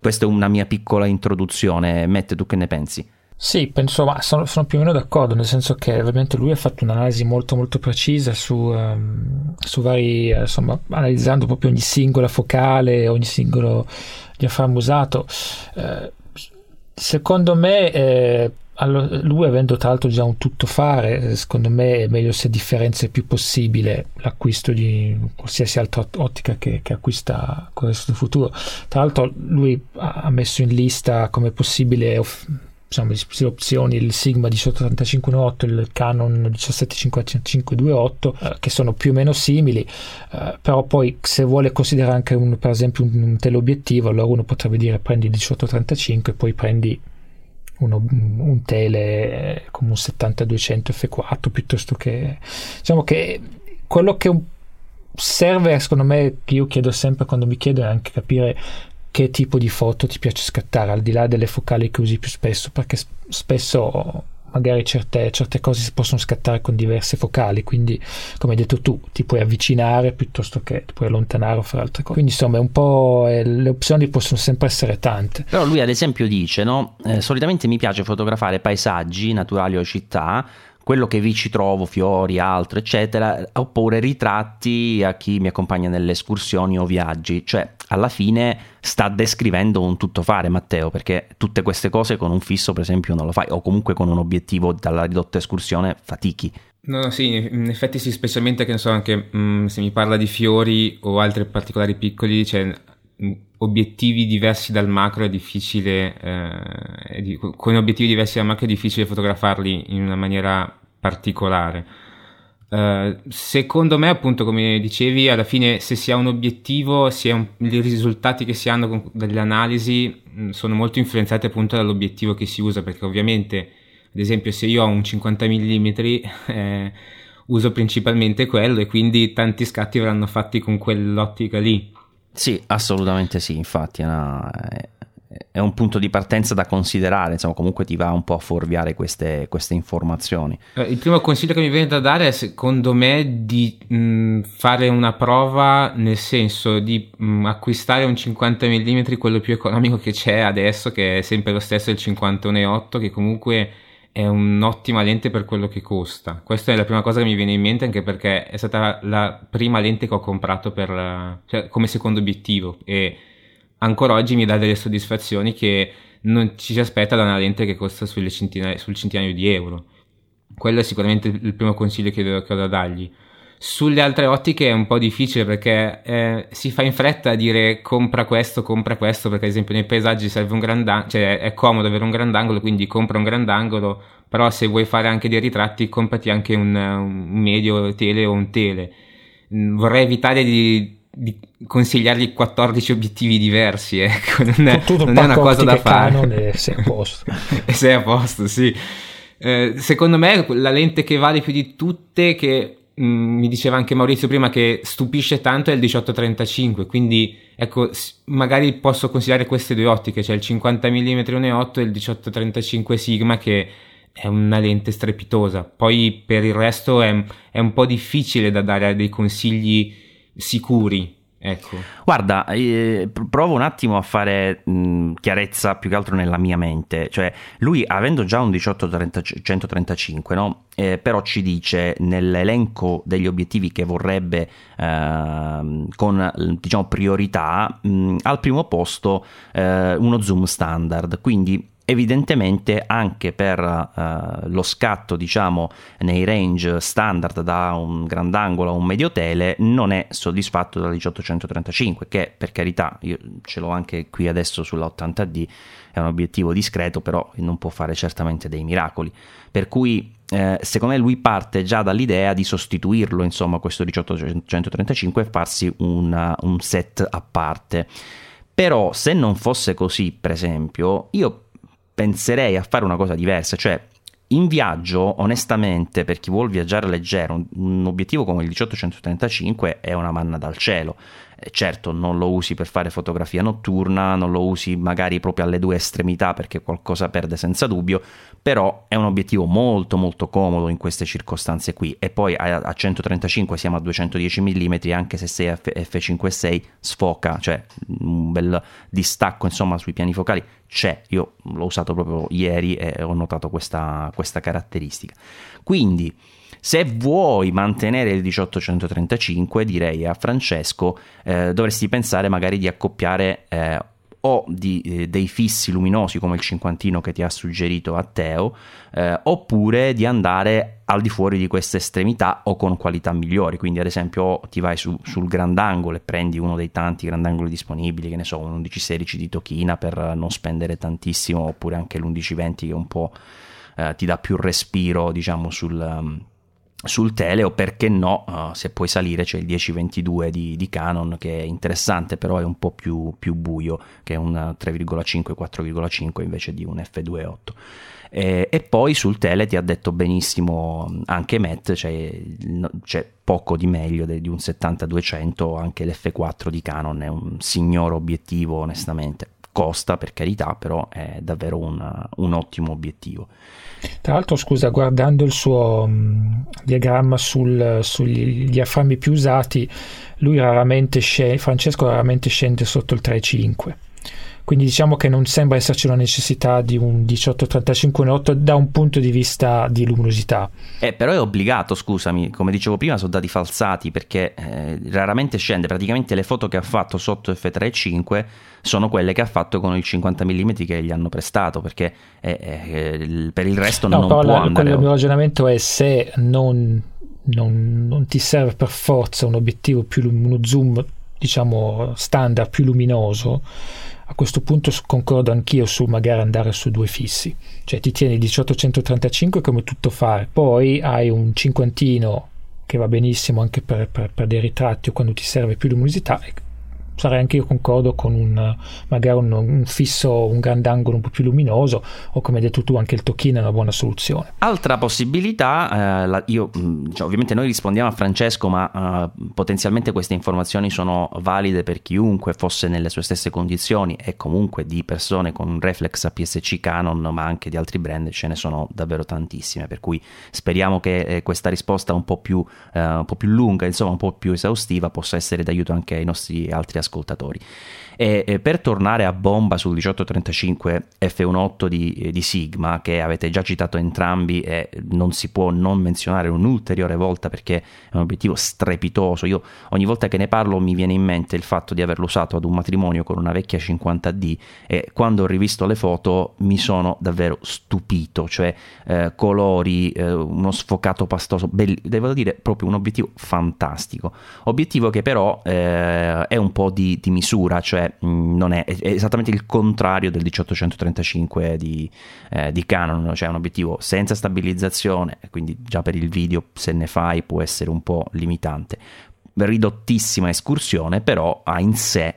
questa è una mia piccola introduzione. Matt, tu che ne pensi? Sì, penso, ma sono più o meno d'accordo, nel senso che ovviamente lui ha fatto un'analisi molto molto precisa su vari, insomma, analizzando proprio ogni singola focale, ogni singolo diaframma usato. Secondo me lui, avendo tra l'altro già un tuttofare, secondo me è meglio se differenzia il più possibile l'acquisto di qualsiasi altra ottica che acquista con il suo futuro. Tra l'altro lui ha messo in lista come possibile, diciamo, le opzioni, il Sigma 18518, il Canon 17558, che sono più o meno simili, però poi se vuole considerare anche per esempio un teleobiettivo, allora uno potrebbe dire prendi il 1835 e poi prendi un tele come un 70-200 F4, piuttosto che, diciamo, che quello che serve, secondo me, che io chiedo sempre quando mi chiedo, è anche capire che tipo di foto ti piace scattare, al di là delle focali che usi più spesso, perché spesso magari certe cose si possono scattare con diverse focali, quindi come hai detto tu ti puoi avvicinare piuttosto che ti puoi allontanare o fare altre cose, quindi insomma è un po' le opzioni possono sempre essere tante. Però lui ad esempio dice, no, solitamente mi piace fotografare paesaggi naturali o città, quello che vi ci trovo, fiori, altro, eccetera, oppure ritratti a chi mi accompagna nelle escursioni o viaggi. Cioè, alla fine sta descrivendo un tuttofare, Matteo, perché tutte queste cose con un fisso, per esempio, non lo fai, o comunque con un obiettivo dalla ridotta escursione fatichi. No, sì, in effetti sì, specialmente, che ne so, anche se mi parla di fiori o altri particolari piccoli, cioè obiettivi diversi dal macro è difficile, con obiettivi diversi dal macro è difficile fotografarli in una maniera particolare. Secondo me, appunto, come dicevi, alla fine se si ha un obiettivo, i risultati che si hanno delle analisi sono molto influenzati appunto dall'obiettivo che si usa, perché ovviamente, ad esempio, se io ho un 50 mm uso principalmente quello e quindi tanti scatti verranno fatti con quell'ottica lì. Sì, assolutamente sì, infatti è un punto di partenza da considerare, insomma, comunque ti va un po' a fuorviare queste informazioni. Il primo consiglio che mi viene da dare è, secondo me, di fare una prova, nel senso di acquistare un 50 mm, quello più economico che c'è adesso, che è sempre lo stesso del 51.8, che comunque è un'ottima lente per quello che costa. Questa è la prima cosa che mi viene in mente, anche perché è stata la prima lente che ho comprato come secondo obiettivo, e ancora oggi mi dà delle soddisfazioni che non ci si aspetta da una lente che costa sul centinaio di euro. Quello è sicuramente il primo consiglio che ho da dargli. Sulle altre ottiche è un po' difficile, perché si fa in fretta a dire compra questo, perché ad esempio nei paesaggi serve un grandangolo, cioè è comodo avere un grandangolo, quindi compra un grandangolo, però se vuoi fare anche dei ritratti comprati anche un medio tele o un tele. Vorrei evitare di consigliargli 14 obiettivi diversi, ecco, non è una cosa da fare. Sei a posto, sì. Secondo me la lente che vale più di tutte, che mi diceva anche Maurizio prima che stupisce tanto, è il 18-35, quindi ecco, magari posso considerare queste due ottiche, cioè il 50 mm 1.8 e il 18-35 Sigma, che è una lente strepitosa. Poi per il resto è un po' difficile da dare dei consigli sicuri, Ecco. Guarda, provo un attimo a fare chiarezza più che altro nella mia mente. Cioè, lui avendo già un 18-135, no? Però ci dice nell'elenco degli obiettivi che vorrebbe con, diciamo, priorità, al primo posto uno zoom standard. Quindi evidentemente anche per lo scatto, diciamo, nei range standard da un grandangolo a un medio tele, non è soddisfatto dalla 18-135, che per carità, io ce l'ho anche qui adesso sulla 80D, è un obiettivo discreto, però non può fare certamente dei miracoli, per cui secondo me lui parte già dall'idea di sostituirlo, insomma, questo 18-135 e farsi un set a parte. Però se non fosse così, per esempio, io penserei a fare una cosa diversa, cioè in viaggio, onestamente, per chi vuol viaggiare leggero, un obiettivo come il 18-135 è una manna dal cielo. Certo, non lo usi per fare fotografia notturna, non lo usi magari proprio alle due estremità perché qualcosa perde senza dubbio, però è un obiettivo molto molto comodo in queste circostanze qui. E poi a 135 siamo a 210 mm, anche se sei f5.6 sfoca, cioè un bel distacco, insomma, sui piani focali c'è. Io l'ho usato proprio ieri e ho notato questa caratteristica. Quindi se vuoi mantenere il 18-135, direi a Francesco, dovresti pensare magari di accoppiare o dei fissi luminosi come il cinquantino che ti ha suggerito Matteo, oppure di andare al di fuori di queste estremità o con qualità migliori. Quindi ad esempio ti vai sul grandangolo e prendi uno dei tanti grandangoli disponibili, che ne so, un 11-16 di Tokina per non spendere tantissimo, oppure anche l'11-20 che un po' ti dà più respiro, diciamo, sul tele, o perché no, se puoi salire c'è il 10-22 di Canon, che è interessante, però è un po' più buio, che è un 3,5-4,5 invece di un f2.8. E poi sul tele ti ha detto benissimo anche Matt, c'è poco di meglio di un 70-200, anche l'f4 di Canon è un signor obiettivo, onestamente. Costa, per carità, però è davvero un ottimo obiettivo. Tra l'altro, scusa, guardando il suo diagramma sugli diaframmi più usati, lui raramente Francesco raramente scende sotto il 3.5, quindi diciamo che non sembra esserci una necessità di un 18-35-1.8 da un punto di vista di luminosità. Però è obbligato, scusami, come dicevo prima, sono dati falsati, perché raramente scende. Praticamente le foto che ha fatto sotto f3.5 sono quelle che ha fatto con il 50 mm che gli hanno prestato, perché per il resto non può andare. Il mio ragionamento è, se non ti serve per forza un obiettivo uno zoom, diciamo, standard più luminoso, a questo punto concordo anch'io su magari andare su due fissi, cioè ti tieni 18-135 come tutto fare, poi hai un cinquantino che va benissimo anche per dei ritratti o quando ti serve più luminosità. Sarei anche io concordo con magari un fisso, un grandangolo un po' più luminoso, o come hai detto tu anche il Tokina è una buona soluzione. Altra possibilità, cioè, ovviamente noi rispondiamo a Francesco, ma potenzialmente queste informazioni sono valide per chiunque fosse nelle sue stesse condizioni, e comunque di persone con un reflex APS-C Canon, ma anche di altri brand, ce ne sono davvero tantissime, per cui speriamo che questa risposta un po' più lunga, insomma un po' più esaustiva, possa essere d'aiuto anche ai nostri altri ascoltatori. E per tornare a bomba sul 18-35 F1.8 di Sigma, che avete già citato entrambi e non si può non menzionare un'ulteriore volta perché è un obiettivo strepitoso. Io ogni volta che ne parlo mi viene in mente il fatto di averlo usato ad un matrimonio con una vecchia 50D, e quando ho rivisto le foto mi sono davvero stupito, cioè colori, uno sfocato pastoso, devo dire proprio un obiettivo fantastico, obiettivo che però è un po' di misura, cioè non è esattamente il contrario del 18-135 di Canon, cioè un obiettivo senza stabilizzazione, quindi già per il video, se ne fai, può essere un po' limitante. Ridottissima escursione, però ha in sé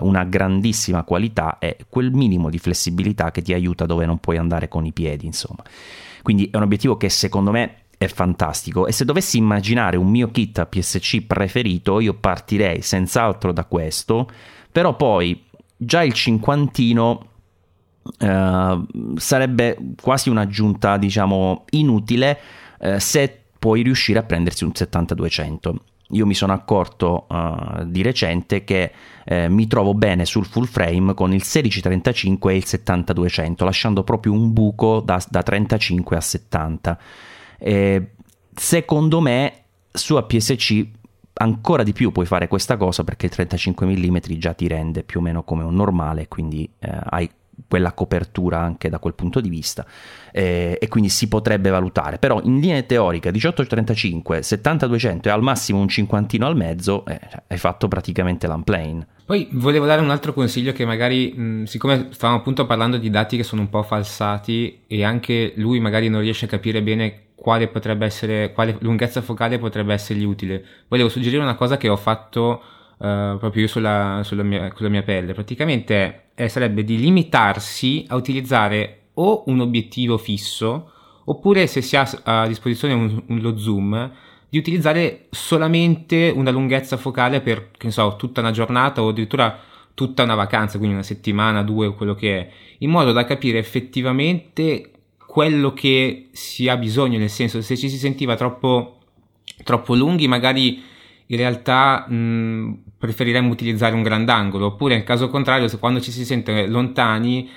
una grandissima qualità e quel minimo di flessibilità che ti aiuta dove non puoi andare con i piedi, insomma. Quindi è un obiettivo che secondo me è fantastico, e se dovessi immaginare un mio kit APS-C preferito, io partirei senz'altro da questo, però poi già il cinquantino sarebbe quasi un'aggiunta, diciamo, inutile, se puoi riuscire a prendersi un 70-200. io mi sono accorto di recente che mi trovo bene sul full frame con il 16-35 e il 70-200, lasciando proprio un buco da 35 a 70. Secondo me su APS-C ancora di più puoi fare questa cosa, perché il 35 mm già ti rende più o meno come un normale, quindi hai quella copertura anche da quel punto di vista, e quindi si potrebbe valutare. Però in linea teorica 18-35, 70-200 e al massimo un cinquantino al mezzo, hai fatto praticamente l'unplane. Poi volevo dare un altro consiglio che magari, siccome stavamo appunto parlando di dati che sono un po' falsati e anche lui magari non riesce a capire bene quale potrebbe essere, quale lunghezza focale potrebbe essergli utile, volevo suggerire una cosa che ho fatto proprio io sulla mia pelle. Praticamente sarebbe di limitarsi a utilizzare o un obiettivo fisso, oppure, se si ha a disposizione lo zoom, di utilizzare solamente una lunghezza focale per, che ne so, tutta una giornata o addirittura tutta una vacanza, quindi una settimana, due, quello che è, in modo da capire effettivamente quello che si ha bisogno. Nel senso, se ci si sentiva troppo lunghi, magari in realtà preferiremmo utilizzare un grandangolo, oppure in caso contrario, se quando ci si sente lontani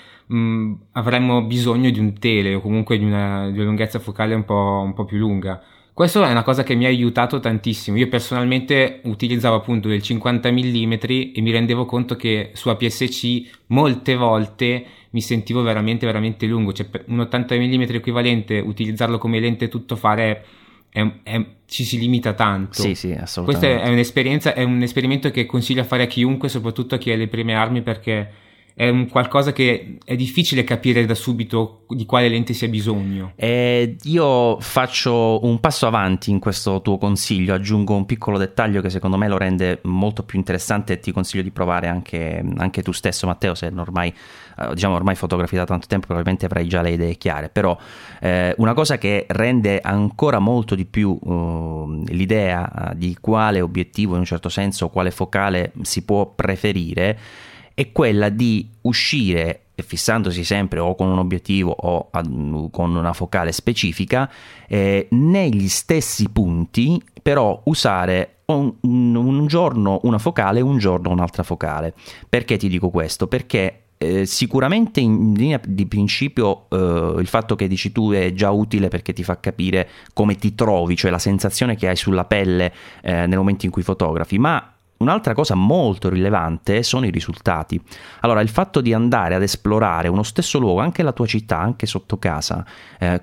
avremmo bisogno di un tele o comunque di una lunghezza focale un po' più lunga. Questa è una cosa che mi ha aiutato tantissimo. Io personalmente utilizzavo appunto del 50 mm e mi rendevo conto che su APS-C molte volte mi sentivo veramente veramente lungo, cioè per un 80 mm equivalente utilizzarlo come lente tuttofare ci si limita tanto. Sì, assolutamente. Questa è un'esperienza, è un esperimento che consiglio a fare a chiunque, soprattutto a chi ha le prime armi, perché è un qualcosa che è difficile capire da subito di quale lente si ha bisogno. Io faccio un passo avanti in questo tuo consiglio, aggiungo un piccolo dettaglio che secondo me lo rende molto più interessante e ti consiglio di provare anche tu stesso, Matteo, se ormai fotografi da tanto tempo probabilmente avrai già le idee chiare. Però una cosa che rende ancora molto di più l'idea di quale obiettivo, in un certo senso, quale focale si può preferire, è quella di uscire, fissandosi sempre o con un obiettivo o con una focale specifica, negli stessi punti, però usare un giorno una focale, un giorno un'altra focale. Perché ti dico questo? Perché sicuramente in linea di principio il fatto che dici tu è già utile, perché ti fa capire come ti trovi, cioè la sensazione che hai sulla pelle nel momento in cui fotografi, ma un'altra cosa molto rilevante sono i risultati. Allora, il fatto di andare ad esplorare uno stesso luogo, anche la tua città, anche sotto casa,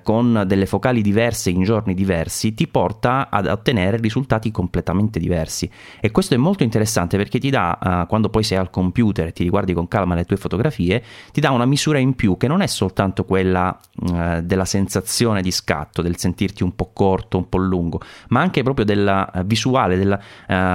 con delle focali diverse in giorni diversi, ti porta ad ottenere risultati completamente diversi. E questo è molto interessante, perché ti dà, quando poi sei al computer e ti riguardi con calma le tue fotografie, ti dà una misura in più, che non è soltanto quella della sensazione di scatto, del sentirti un po' corto, un po' lungo, ma anche proprio della visuale,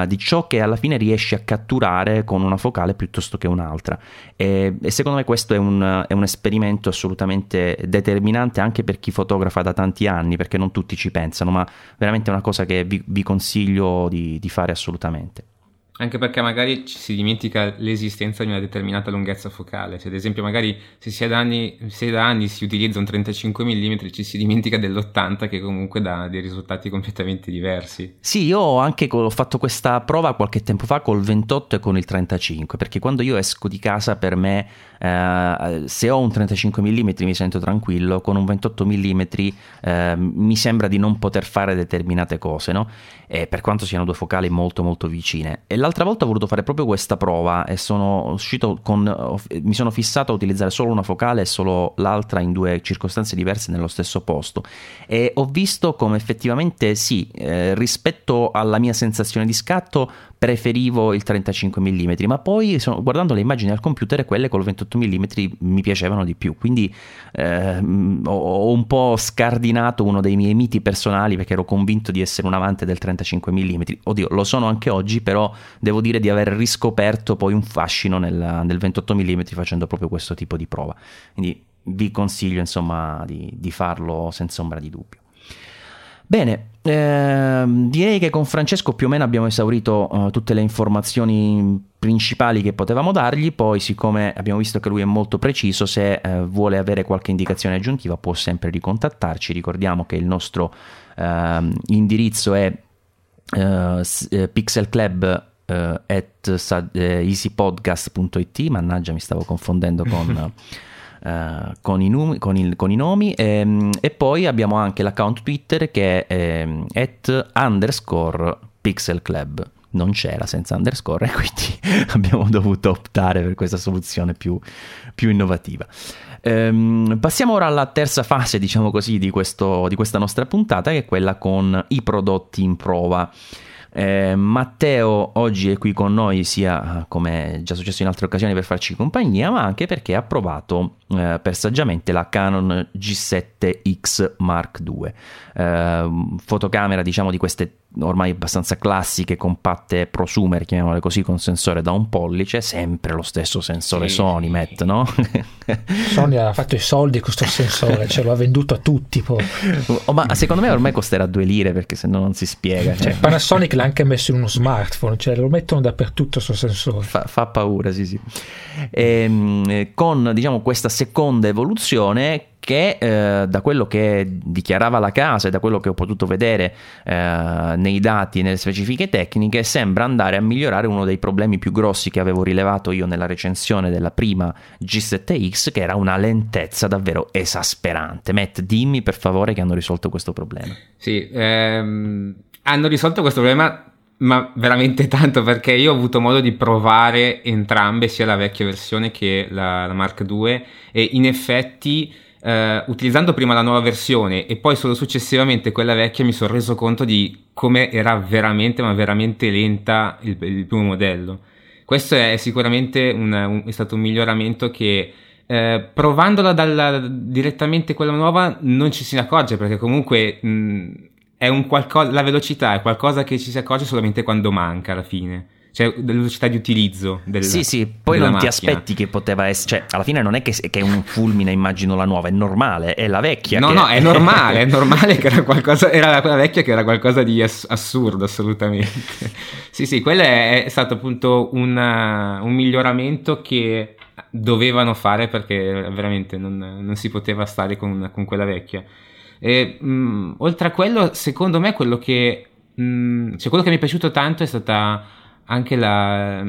di ciò che alla fine riesci a catturare con una focale piuttosto che un'altra. E secondo me questo è un esperimento assolutamente determinante anche per chi fotografa da tanti anni, perché non tutti ci pensano, ma veramente è una cosa che vi consiglio di fare assolutamente. Anche perché magari ci si dimentica l'esistenza di una determinata lunghezza focale, cioè, ad esempio, magari se da anni si utilizza un 35 mm ci si dimentica dell'80, che comunque dà dei risultati completamente diversi. Sì, io anche ho fatto questa prova qualche tempo fa col 28 e con il 35, perché quando io esco di casa, per me se ho un 35 mm mi sento tranquillo, con un 28 mm mi sembra di non poter fare determinate cose, no? Per quanto siano due focali molto molto vicine. E l'altra volta ho voluto fare proprio questa prova e sono uscito mi sono fissato a utilizzare solo una focale e solo l'altra in due circostanze diverse nello stesso posto, e ho visto come effettivamente sì, rispetto alla mia sensazione di scatto preferivo il 35 mm, ma poi guardando le immagini al computer, quelle col 28 mm mi piacevano di più. Quindi ho un po' scardinato uno dei miei miti personali, perché ero convinto di essere un amante del 35 mm. Oddio, lo sono anche oggi, però devo dire di aver riscoperto poi un fascino nel 28 mm facendo proprio questo tipo di prova. Quindi vi consiglio, insomma, di farlo senza ombra di dubbio. Bene, direi che con Francesco più o meno abbiamo esaurito tutte le informazioni principali che potevamo dargli. Poi, siccome abbiamo visto che lui è molto preciso, se vuole avere qualche indicazione aggiuntiva può sempre ricontattarci. Ricordiamo che il nostro indirizzo è Pixel Club easypodcast.it, mannaggia, mi stavo confondendo con i nomi, e poi abbiamo anche l'account Twitter che è @_pixelclub. Non c'era senza underscore, e quindi abbiamo dovuto optare per questa soluzione più innovativa. Passiamo ora alla terza fase, diciamo così, di questa nostra puntata, che è quella con i prodotti in prova. Matteo oggi è qui con noi sia, come già successo in altre occasioni, per farci compagnia, ma anche perché ha provato per saggiamente la Canon G7X Mark II, fotocamera, diciamo, di queste ormai abbastanza classiche, compatte, prosumer, chiamiamole così, con sensore da 1 pollice, sempre lo stesso sensore, sì. Sony, Matt, no? Sony ha fatto i soldi con questo sensore, ce lo ha venduto a tutti poi. Ma secondo me ormai costerà 2 lire, perché se no non si spiega, cioè. Panasonic l'ha anche messo in uno smartphone, cioè lo mettono dappertutto sto sensore, fa paura, sì. Con, diciamo, questa seconda evoluzione che da quello che dichiarava la casa e da quello che ho potuto vedere nei dati e nelle specifiche tecniche, sembra andare a migliorare uno dei problemi più grossi che avevo rilevato io nella recensione della prima G7X, che era una lentezza davvero esasperante. Matt, dimmi per favore che hanno risolto questo problema. Sì, hanno risolto questo problema, ma veramente tanto, perché io ho avuto modo di provare entrambe, sia la vecchia versione che la Mark II, e in effetti utilizzando prima la nuova versione e poi solo successivamente quella vecchia, mi sono reso conto di come era veramente, ma veramente lenta il primo modello. Questo è sicuramente è stato un miglioramento che provandola direttamente quella nuova non ci si accorge, perché comunque è un qualcosa, la velocità è qualcosa che ci si accorge solamente quando manca alla fine. Cioè, la velocità di utilizzo della, sì, poi non macchina. Ti aspetti che poteva essere, cioè alla fine non è che è un fulmine, immagino, la nuova, è normale, è la vecchia no, è normale che era qualcosa, era la vecchia che era qualcosa di assurdo, assolutamente. sì, quello è stato appunto un miglioramento che dovevano fare, perché veramente non si poteva stare con quella vecchia. E oltre a quello, secondo me quello che quello che mi è piaciuto tanto è stata anche la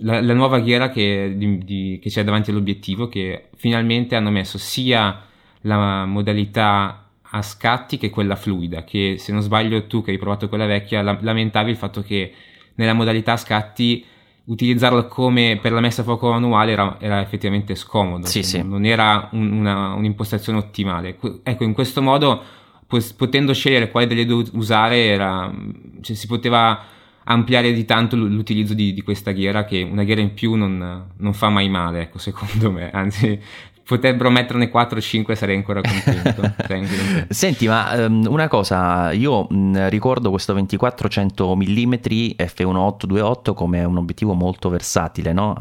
nuova ghiera che c'è davanti all'obiettivo, che finalmente hanno messo sia la modalità a scatti che quella fluida, che se non sbaglio tu che hai provato quella vecchia lamentavi il fatto che nella modalità a scatti utilizzarla come per la messa a fuoco manuale era effettivamente scomodo, sì. Non era un'impostazione ottimale. Ecco, in questo modo, potendo scegliere quale delle due usare, si poteva ampliare di tanto l'utilizzo di questa ghiera, che una ghiera in più non fa mai male, ecco, secondo me, anzi potrebbero metterne 4 o 5, sarei ancora contento. Senti, ma una cosa, io ricordo questo 24-100 mm f1.8-28 come un obiettivo molto versatile, no?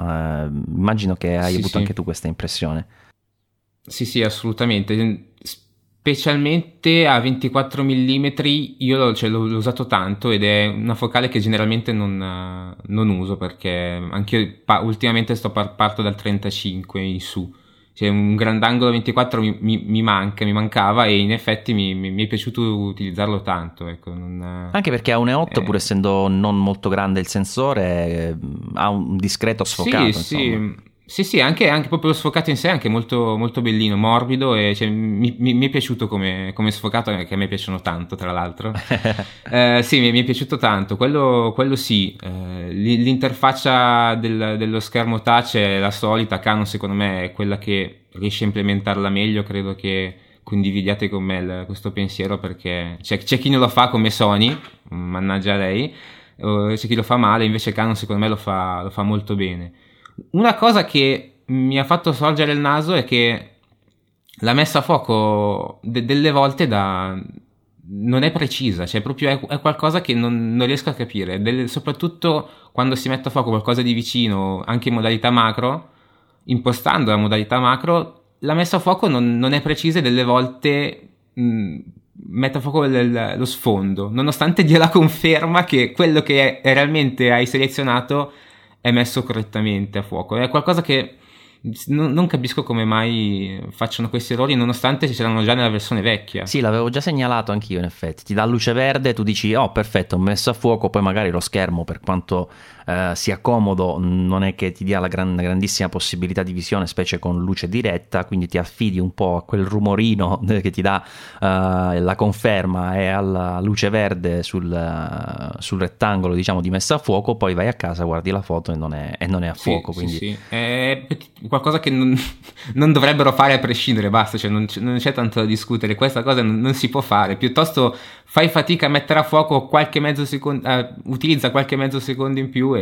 Immagino che hai avuto anche tu questa impressione. Sì, assolutamente. Specialmente a 24 mm io l'ho usato tanto, ed è una focale che generalmente non uso, perché anche io ultimamente parto dal 35 in su, cioè un grandangolo 24 mi mancava, e in effetti mi è piaciuto utilizzarlo tanto, ecco, anche perché ha un E8 pur essendo non molto grande il sensore, ha un discreto sfocato. Sì, anche proprio lo sfocato in sé è anche molto, molto bellino, morbido, e cioè, mi è piaciuto come sfocato, che a me piacciono tanto, tra l'altro. Sì, mi è piaciuto tanto, quello sì. L'interfaccia dello schermo touch è la solita. Canon secondo me è quella che riesce a implementarla meglio, credo che condividiate con me questo pensiero, perché c'è chi non lo fa come Sony, mannaggia lei, c'è chi lo fa male, invece Canon secondo me lo fa molto bene. Una cosa che mi ha fatto sorgere il naso è che la messa a fuoco delle volte non è precisa, cioè proprio è qualcosa che non riesco a capire, soprattutto quando si mette a fuoco qualcosa di vicino, anche in modalità macro, impostando la modalità macro, la messa a fuoco non è precisa, e delle volte mette a fuoco lo sfondo, nonostante dia la conferma che quello che realmente hai selezionato è messo correttamente a fuoco. È qualcosa che non capisco come mai facciano questi errori nonostante ci saranno già nella versione vecchia. Sì, l'avevo già segnalato anch'io, in effetti ti dà luce verde, tu dici oh perfetto, ho messo a fuoco, poi magari lo schermo, per quanto sia comodo, non è che ti dia la grandissima possibilità di visione, specie con luce diretta, quindi ti affidi un po' a quel rumorino che ti dà la conferma e alla luce verde sul rettangolo, diciamo, di messa a fuoco, poi vai a casa, guardi la foto e non è a fuoco, sì, quindi sì, sì. È qualcosa che non dovrebbero fare a prescindere, basta, cioè non c'è tanto da discutere, questa cosa non si può fare. Piuttosto fai fatica a mettere a fuoco qualche mezzo secondo, utilizza qualche mezzo secondo in più e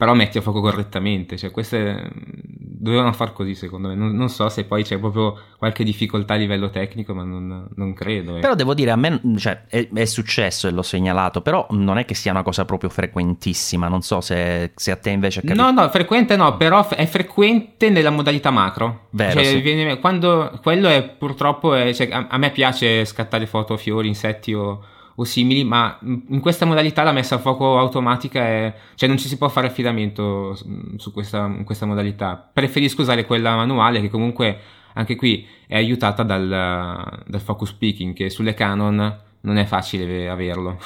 però metti a fuoco correttamente, cioè queste dovevano far così, secondo me. Non so se poi c'è proprio qualche difficoltà a livello tecnico, ma non credo. Però devo dire, a me, cioè, è successo e l'ho segnalato, però non è che sia una cosa proprio frequentissima, non so se a te invece... No, frequente no, però è frequente nella modalità macro. Vero, cioè, sì. Quando quello è purtroppo, cioè, a me piace scattare foto, fiori, insetti o simili, ma in questa modalità la messa a fuoco automatica è, cioè non ci si può fare affidamento su questa modalità. Preferisco usare quella manuale, che comunque anche qui è aiutata dal focus peaking, che sulle Canon non è facile averlo.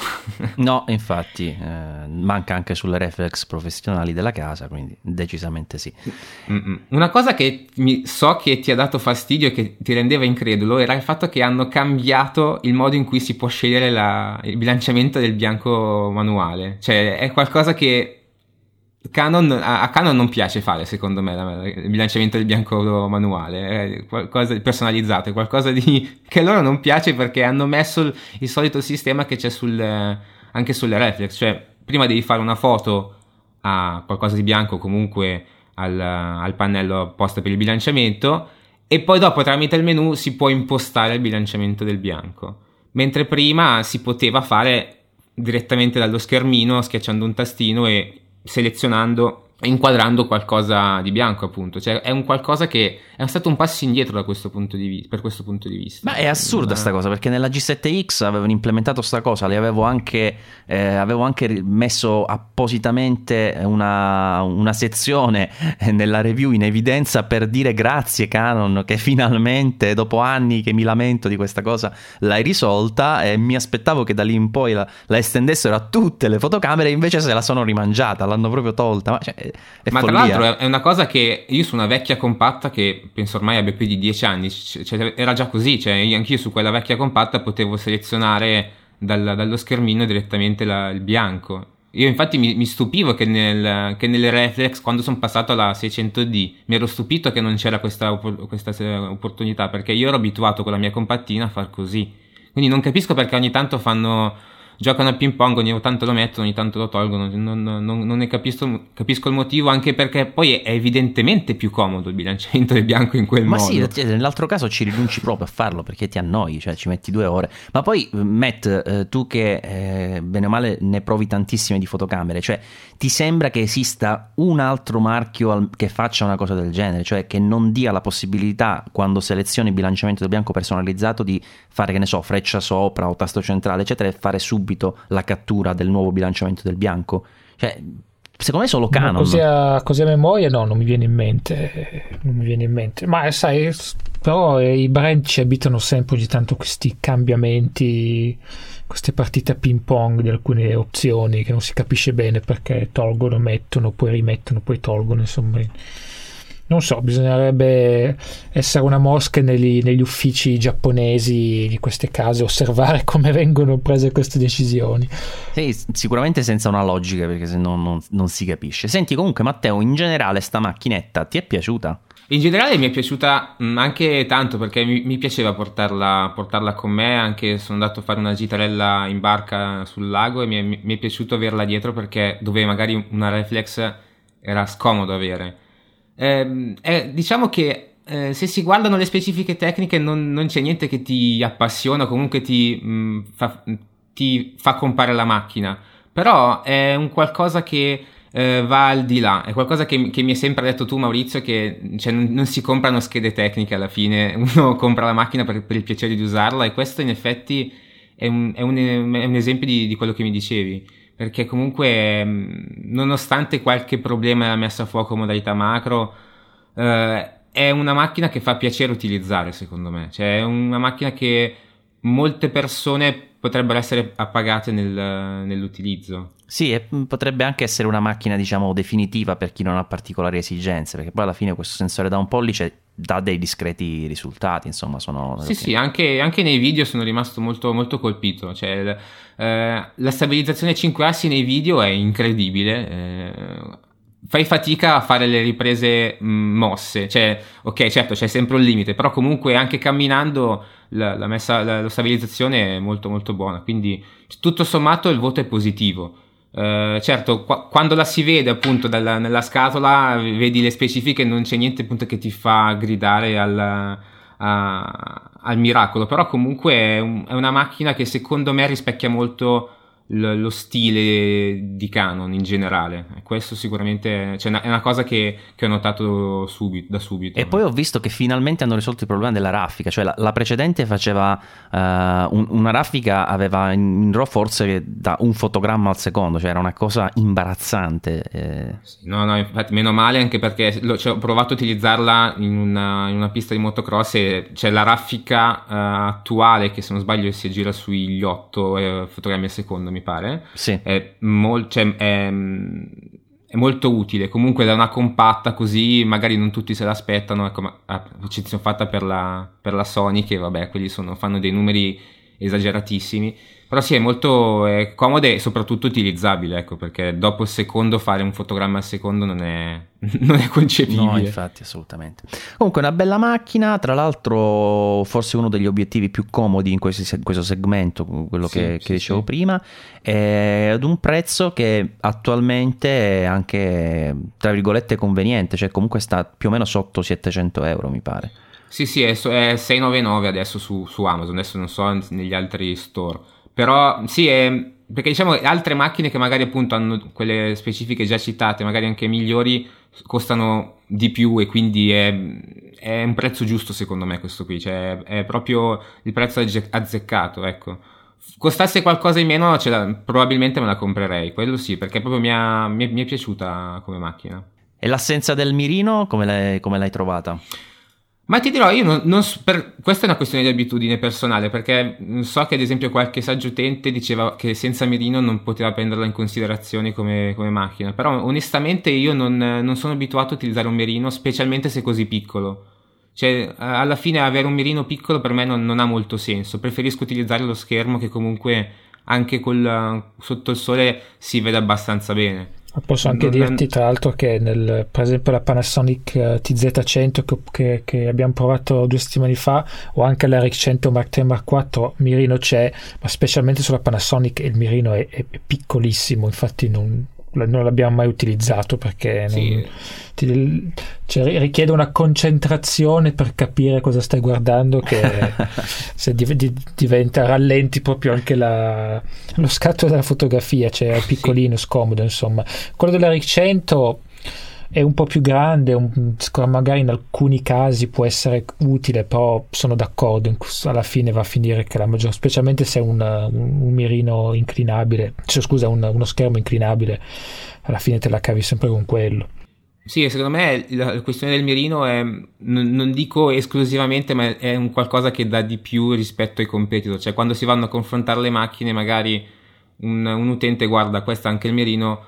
No, infatti manca anche sulle reflex professionali della casa, quindi decisamente sì. Una cosa che so che ti ha dato fastidio e che ti rendeva incredulo era il fatto che hanno cambiato il modo in cui si può scegliere il bilanciamento del bianco manuale, cioè è qualcosa che a Canon non piace fare, secondo me, il bilanciamento del bianco manuale è qualcosa di personalizzato, è qualcosa che a loro non piace, perché hanno messo il solito sistema che c'è anche sulle reflex, cioè prima devi fare una foto a qualcosa di bianco, comunque al pannello apposta per il bilanciamento, e poi dopo tramite il menu si può impostare il bilanciamento del bianco, mentre prima si poteva fare direttamente dallo schermino, schiacciando un tastino e selezionando e inquadrando qualcosa di bianco, appunto, cioè è un qualcosa che è stato un passo indietro per questo punto di vista. Ma è assurda sta cosa, perché nella G7X avevano implementato sta cosa, le avevo anche messo appositamente una sezione nella review in evidenza per dire grazie Canon che finalmente, dopo anni che mi lamento di questa cosa, l'hai risolta, e mi aspettavo che da lì in poi la estendessero a tutte le fotocamere, invece se la sono rimangiata, l'hanno proprio tolta. Ma, cioè, ma tra l'altro è una cosa che io su una vecchia compatta, che penso ormai abbia più di 10 anni, cioè, era già così, cioè anch'io su quella vecchia compatta potevo selezionare dallo schermino direttamente il bianco. Io infatti mi stupivo che nelle reflex, quando sono passato alla 600D, mi ero stupito che non c'era questa opportunità, perché io ero abituato con la mia compattina a far così, quindi non capisco perché ogni tanto giocano a ping pong, ogni tanto lo mettono, ogni tanto lo tolgono, non ne capisco il motivo, anche perché poi è evidentemente più comodo il bilanciamento del bianco in quel modo. Ma sì, nell'altro caso ci rinunci proprio a farlo, perché ti annoi, cioè ci metti 2 ore. Ma poi Matt, tu che bene o male ne provi tantissime di fotocamere, cioè ti sembra che esista un altro marchio che faccia una cosa del genere, cioè che non dia la possibilità, quando selezioni il bilanciamento del bianco personalizzato, di fare, che ne so, freccia sopra o tasto centrale eccetera, e fare subito la cattura del nuovo bilanciamento del bianco? Cioè, secondo me solo Canon. Così a memoria no, non mi viene in mente, ma sai, però i brand ci abitano sempre ogni tanto questi cambiamenti, queste partite a ping pong di alcune opzioni che non si capisce bene perché tolgono, mettono, poi rimettono, poi tolgono, insomma non so, bisognerebbe essere una mosca negli uffici giapponesi di queste case, osservare come vengono prese queste decisioni. Sì, sicuramente senza una logica, perché se no non si capisce. Senti, comunque Matteo, in generale sta macchinetta ti è piaciuta? In generale mi è piaciuta anche tanto, perché mi piaceva portarla con me, anche sono andato a fare una gitarella in barca sul lago e mi è piaciuto averla dietro, perché dove magari una reflex era scomodo avere. Diciamo che se si guardano le specifiche tecniche non c'è niente che ti appassiona, comunque ti fa compare la macchina, però è un qualcosa che va al di là, è qualcosa che mi hai sempre detto tu, Maurizio, che cioè, non si comprano schede tecniche, alla fine uno compra la macchina per il piacere di usarla, e questo in effetti è un esempio di quello che mi dicevi, perché comunque nonostante qualche problema nella messa a fuoco modalità macro, è una macchina che fa piacere utilizzare, secondo me, cioè è una macchina che molte persone potrebbero essere appagate nell'utilizzo. Sì, e potrebbe anche essere una macchina, diciamo, definitiva per chi non ha particolari esigenze, perché poi alla fine questo sensore da un pollice dà dei discreti risultati, insomma. Sono sì, sì, anche nei video sono rimasto molto, molto colpito, cioè la stabilizzazione 5 assi nei video è incredibile, fai fatica a fare le riprese mosse, cioè ok, certo c'è sempre un limite, però comunque anche camminando la stabilizzazione è molto molto buona, quindi tutto sommato il voto è positivo. Certo, quando la si vede appunto nella scatola, vedi le specifiche, non c'è niente appunto che ti fa gridare al miracolo, però comunque è una macchina che secondo me rispecchia molto lo stile di Canon in generale. Questo sicuramente, cioè, è una cosa che ho notato da subito. E poi ho visto che finalmente hanno risolto il problema della raffica, cioè la precedente faceva una raffica, aveva in RAW forse da un fotogramma al secondo, cioè era una cosa imbarazzante. Sì, no, infatti meno male, anche perché ho provato a utilizzarla in una pista di motocross e c'è la raffica attuale, che se non sbaglio si gira sugli 8 fotogrammi al secondo, mi pare. Sì. È molto utile, comunque, da una compatta così magari non tutti se l'aspettano, ecco, ma eccezione fatta per la Sony, che vabbè, quelli fanno dei numeri esageratissimi, però sì, è molto comoda e soprattutto utilizzabile, ecco, perché dopo il secondo fare un fotogramma al secondo non è concepibile. No, infatti, assolutamente. Comunque una bella macchina, tra l'altro forse uno degli obiettivi più comodi in questo segmento, quello che dicevo prima, è ad un prezzo che attualmente è anche, tra virgolette, conveniente, cioè comunque sta più o meno sotto 700 euro, mi pare. Sì, è 699 adesso su Amazon, adesso non so negli altri store, però sì, perché diciamo altre macchine che magari appunto hanno quelle specifiche già citate, magari anche migliori, costano di più, e quindi è un prezzo giusto, secondo me, questo qui, cioè è proprio il prezzo azzeccato, ecco. Costasse qualcosa in meno, probabilmente me la comprerei, quello sì, perché proprio mi è piaciuta come macchina. E l'assenza del mirino, come l'hai trovata? Ma ti dirò, io questa è una questione di abitudine personale, perché so che ad esempio qualche saggio utente diceva che senza mirino non poteva prenderla in considerazione come macchina, però onestamente io non sono abituato a utilizzare un mirino, specialmente se così piccolo, cioè alla fine avere un mirino piccolo per me non ha molto senso, preferisco utilizzare lo schermo, che comunque anche sotto il sole si vede abbastanza bene. Posso anche dirti, tra l'altro, che per esempio la Panasonic TZ100 che abbiamo provato 2 settimane fa, o anche la RX100 Mark III Mark IV, mirino c'è, ma specialmente sulla Panasonic il mirino è piccolissimo, infatti non l'abbiamo mai utilizzato, perché richiede una concentrazione per capire cosa stai guardando, che se diventa, rallenti proprio anche lo scatto della fotografia, cioè è piccolino, scomodo, insomma. Quello della RX100 è un po' più grande, magari in alcuni casi può essere utile, però sono d'accordo, alla fine va a finire che la maggior, specialmente se è un mirino inclinabile, uno schermo inclinabile, alla fine te la cavi sempre con quello. Sì, secondo me la questione del mirino è, non dico esclusivamente, ma è un qualcosa che dà di più rispetto ai competitor, cioè quando si vanno a confrontare le macchine magari un utente guarda questa anche il mirino,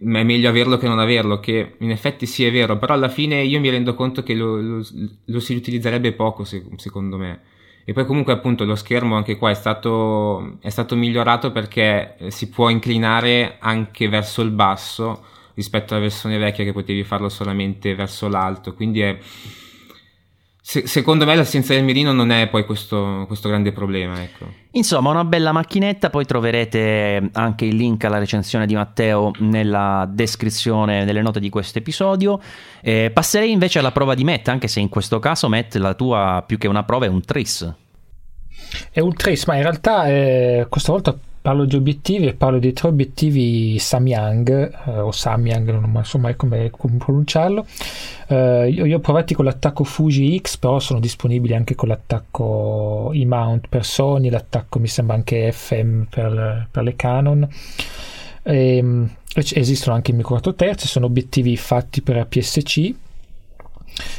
ma è meglio averlo che non averlo, che in effetti sì, è vero, però alla fine io mi rendo conto che lo si utilizzerebbe poco, secondo me. E poi comunque appunto lo schermo anche qua è stato migliorato, perché si può inclinare anche verso il basso rispetto alla versione vecchia, che potevi farlo solamente verso l'alto, quindi secondo me l'assenza del mirino non è poi questo grande problema, ecco. Insomma, una bella macchinetta. Poi troverete anche il link alla recensione di Matteo nella descrizione delle note di questo episodio. Passerei invece alla prova di Matt, anche se in questo caso, Matt, la tua più che una prova è un tris. È un tris, ma in realtà questa volta parlo di obiettivi, e parlo di 3 obiettivi Samyang, o Samyang, non so mai come pronunciarlo. Io ho provati con l'attacco Fuji X, però sono disponibili anche con l'attacco E-mount per Sony, l'attacco mi sembra anche FM per le Canon, esistono anche in micro 4 terzi, sono obiettivi fatti per APS-C.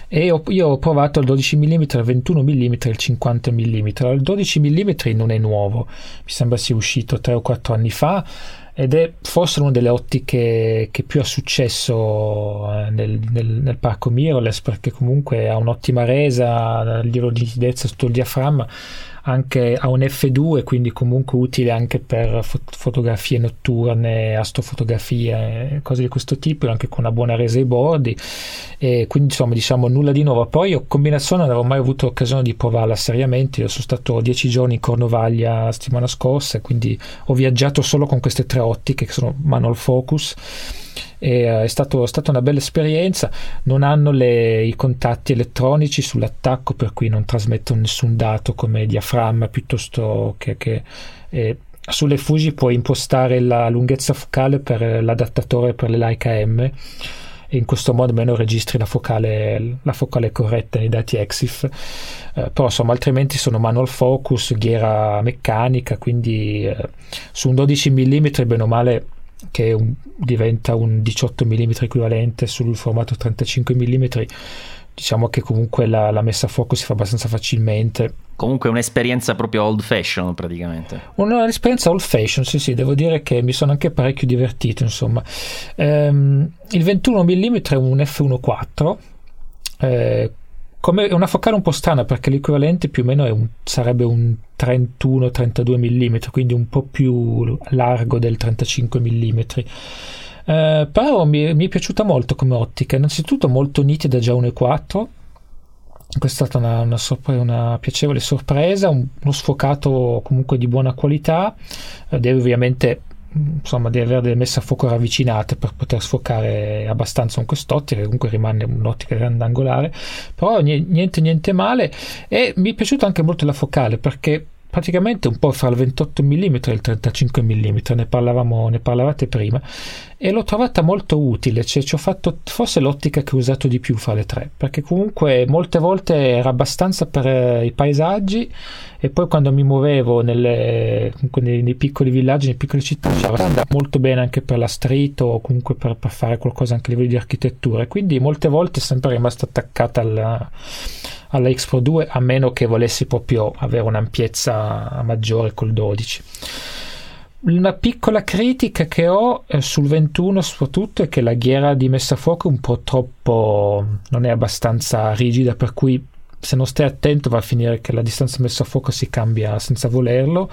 e io ho provato il 12 mm, il 21 mm, il 50 mm. Il 12 mm non è nuovo, mi sembra sia uscito 3 o 4 anni fa ed è forse una delle ottiche che più ha successo nel parco mirrorless, perché comunque ha un'ottima resa, il livello di nitidezza sotto il diaframma, anche ha un F2, quindi comunque utile anche per fotografie notturne, astrofotografie, cose di questo tipo, anche con una buona resa ai bordi, e quindi insomma diciamo nulla di nuovo. Poi io combinazione non avevo mai avuto occasione di provarla seriamente, io sono stato 10 giorni in Cornovaglia la settimana scorsa, quindi ho viaggiato solo con queste tre ottiche che sono manual focus, e è stata una bella esperienza. Non hanno i contatti elettronici sull'attacco, per cui non trasmettono nessun dato come diaframma, piuttosto che sulle Fuji puoi impostare la lunghezza focale per l'adattatore per le Leica M, e in questo modo almeno registri la focale corretta nei dati EXIF, però insomma altrimenti sono manual focus, ghiera meccanica, quindi su un 12 mm bene o male che diventa un 18 mm equivalente sul formato 35 mm, diciamo che comunque la messa a fuoco si fa abbastanza facilmente. Comunque un'esperienza proprio old fashion praticamente. Un'esperienza old fashion, sì, devo dire che mi sono anche parecchio divertito, insomma. Il 21 mm è un F1.4, come una focale un po' strana, perché l'equivalente più o meno sarebbe un 31-32 mm, quindi un po' più largo del 35 mm. Però mi è piaciuta molto come ottica, innanzitutto molto nitida già 1.4, questa è stata una piacevole sorpresa, uno sfocato comunque di buona qualità, deve ovviamente insomma di avere delle messe a fuoco ravvicinate per poter sfocare abbastanza con quest'ottica, comunque rimane un'ottica grandangolare, però niente male. E mi è piaciuta anche molto la focale, perché praticamente un po' fra il 28 mm e il 35 mm, ne parlavate prima, e l'ho trovata molto utile, cioè ci ho fatto forse l'ottica che ho usato di più fra le tre, perché comunque molte volte era abbastanza per i paesaggi, e poi quando mi muovevo nei piccoli villaggi, nelle piccole città, andava molto bene anche per la street, o comunque per fare qualcosa anche a livello di architettura, quindi molte volte è sempre rimasta attaccata alla X-Pro2, a meno che volessi proprio avere un'ampiezza maggiore col 12. Una piccola critica che ho sul 21 soprattutto è che la ghiera di messa a fuoco è un po' troppo, non è abbastanza rigida, per cui se non stai attento va a finire che la distanza messa a fuoco si cambia senza volerlo,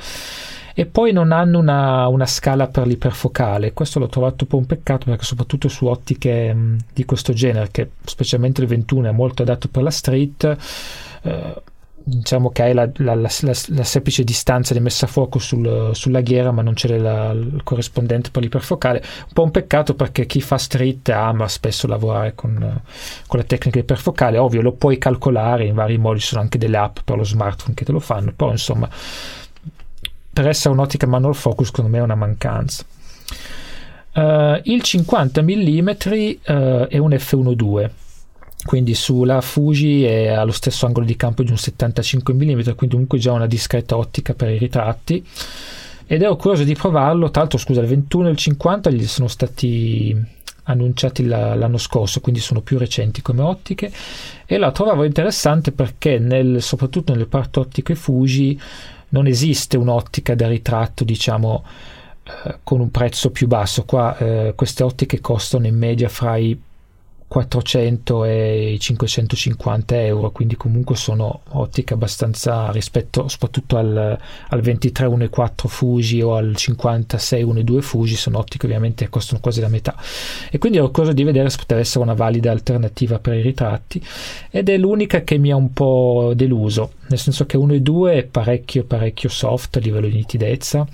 e poi non hanno una scala per l'iperfocale. Questo l'ho trovato un po' un peccato, perché soprattutto su ottiche di questo genere, che specialmente il 21 è molto adatto per la street, diciamo che hai la semplice distanza di messa a fuoco sulla ghiera, ma non c'è il corrispondente per l'iperfocale. Un po' un peccato, perché chi fa street ama spesso lavorare con la tecnica iperfocale. Ovvio, lo puoi calcolare in vari modi, ci sono anche delle app per lo smartphone che te lo fanno, però insomma per essere un'ottica manual focus secondo me è una mancanza. Il 50 mm è un F1.2, quindi sulla Fuji è allo stesso angolo di campo di un 75 mm, quindi comunque già una discreta ottica per i ritratti, ed ero curioso di provarlo. Tra l'altro il 21 e il 50 gli sono stati annunciati l'anno scorso, quindi sono più recenti come ottiche, e la trovavo interessante perché soprattutto nelle parti ottiche Fuji non esiste un'ottica da ritratto diciamo con un prezzo più basso. Qua queste ottiche costano in media fra i 400 e i 550 euro, quindi comunque sono ottiche abbastanza, rispetto soprattutto al 23 1.4 Fuji o al 56 1.2 Fuji, sono ottiche ovviamente che costano quasi la metà, e quindi ho curioso di vedere se poteva essere una valida alternativa per i ritratti, ed è l'unica che mi ha un po' deluso, nel senso che 1.2 è parecchio soft a livello di nitidezza,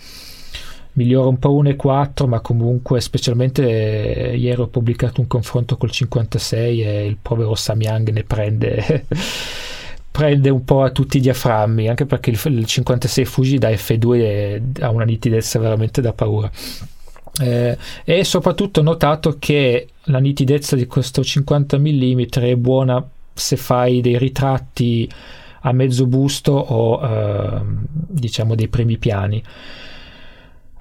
migliora un po' 1.4, ma comunque specialmente ieri ho pubblicato un confronto col 56 e il povero Samyang ne prende un po' a tutti i diaframmi, anche perché il 56 Fuji da F2 ha una nitidezza veramente da paura, e soprattutto ho notato che la nitidezza di questo 50 mm è buona se fai dei ritratti a mezzo busto o diciamo dei primi piani.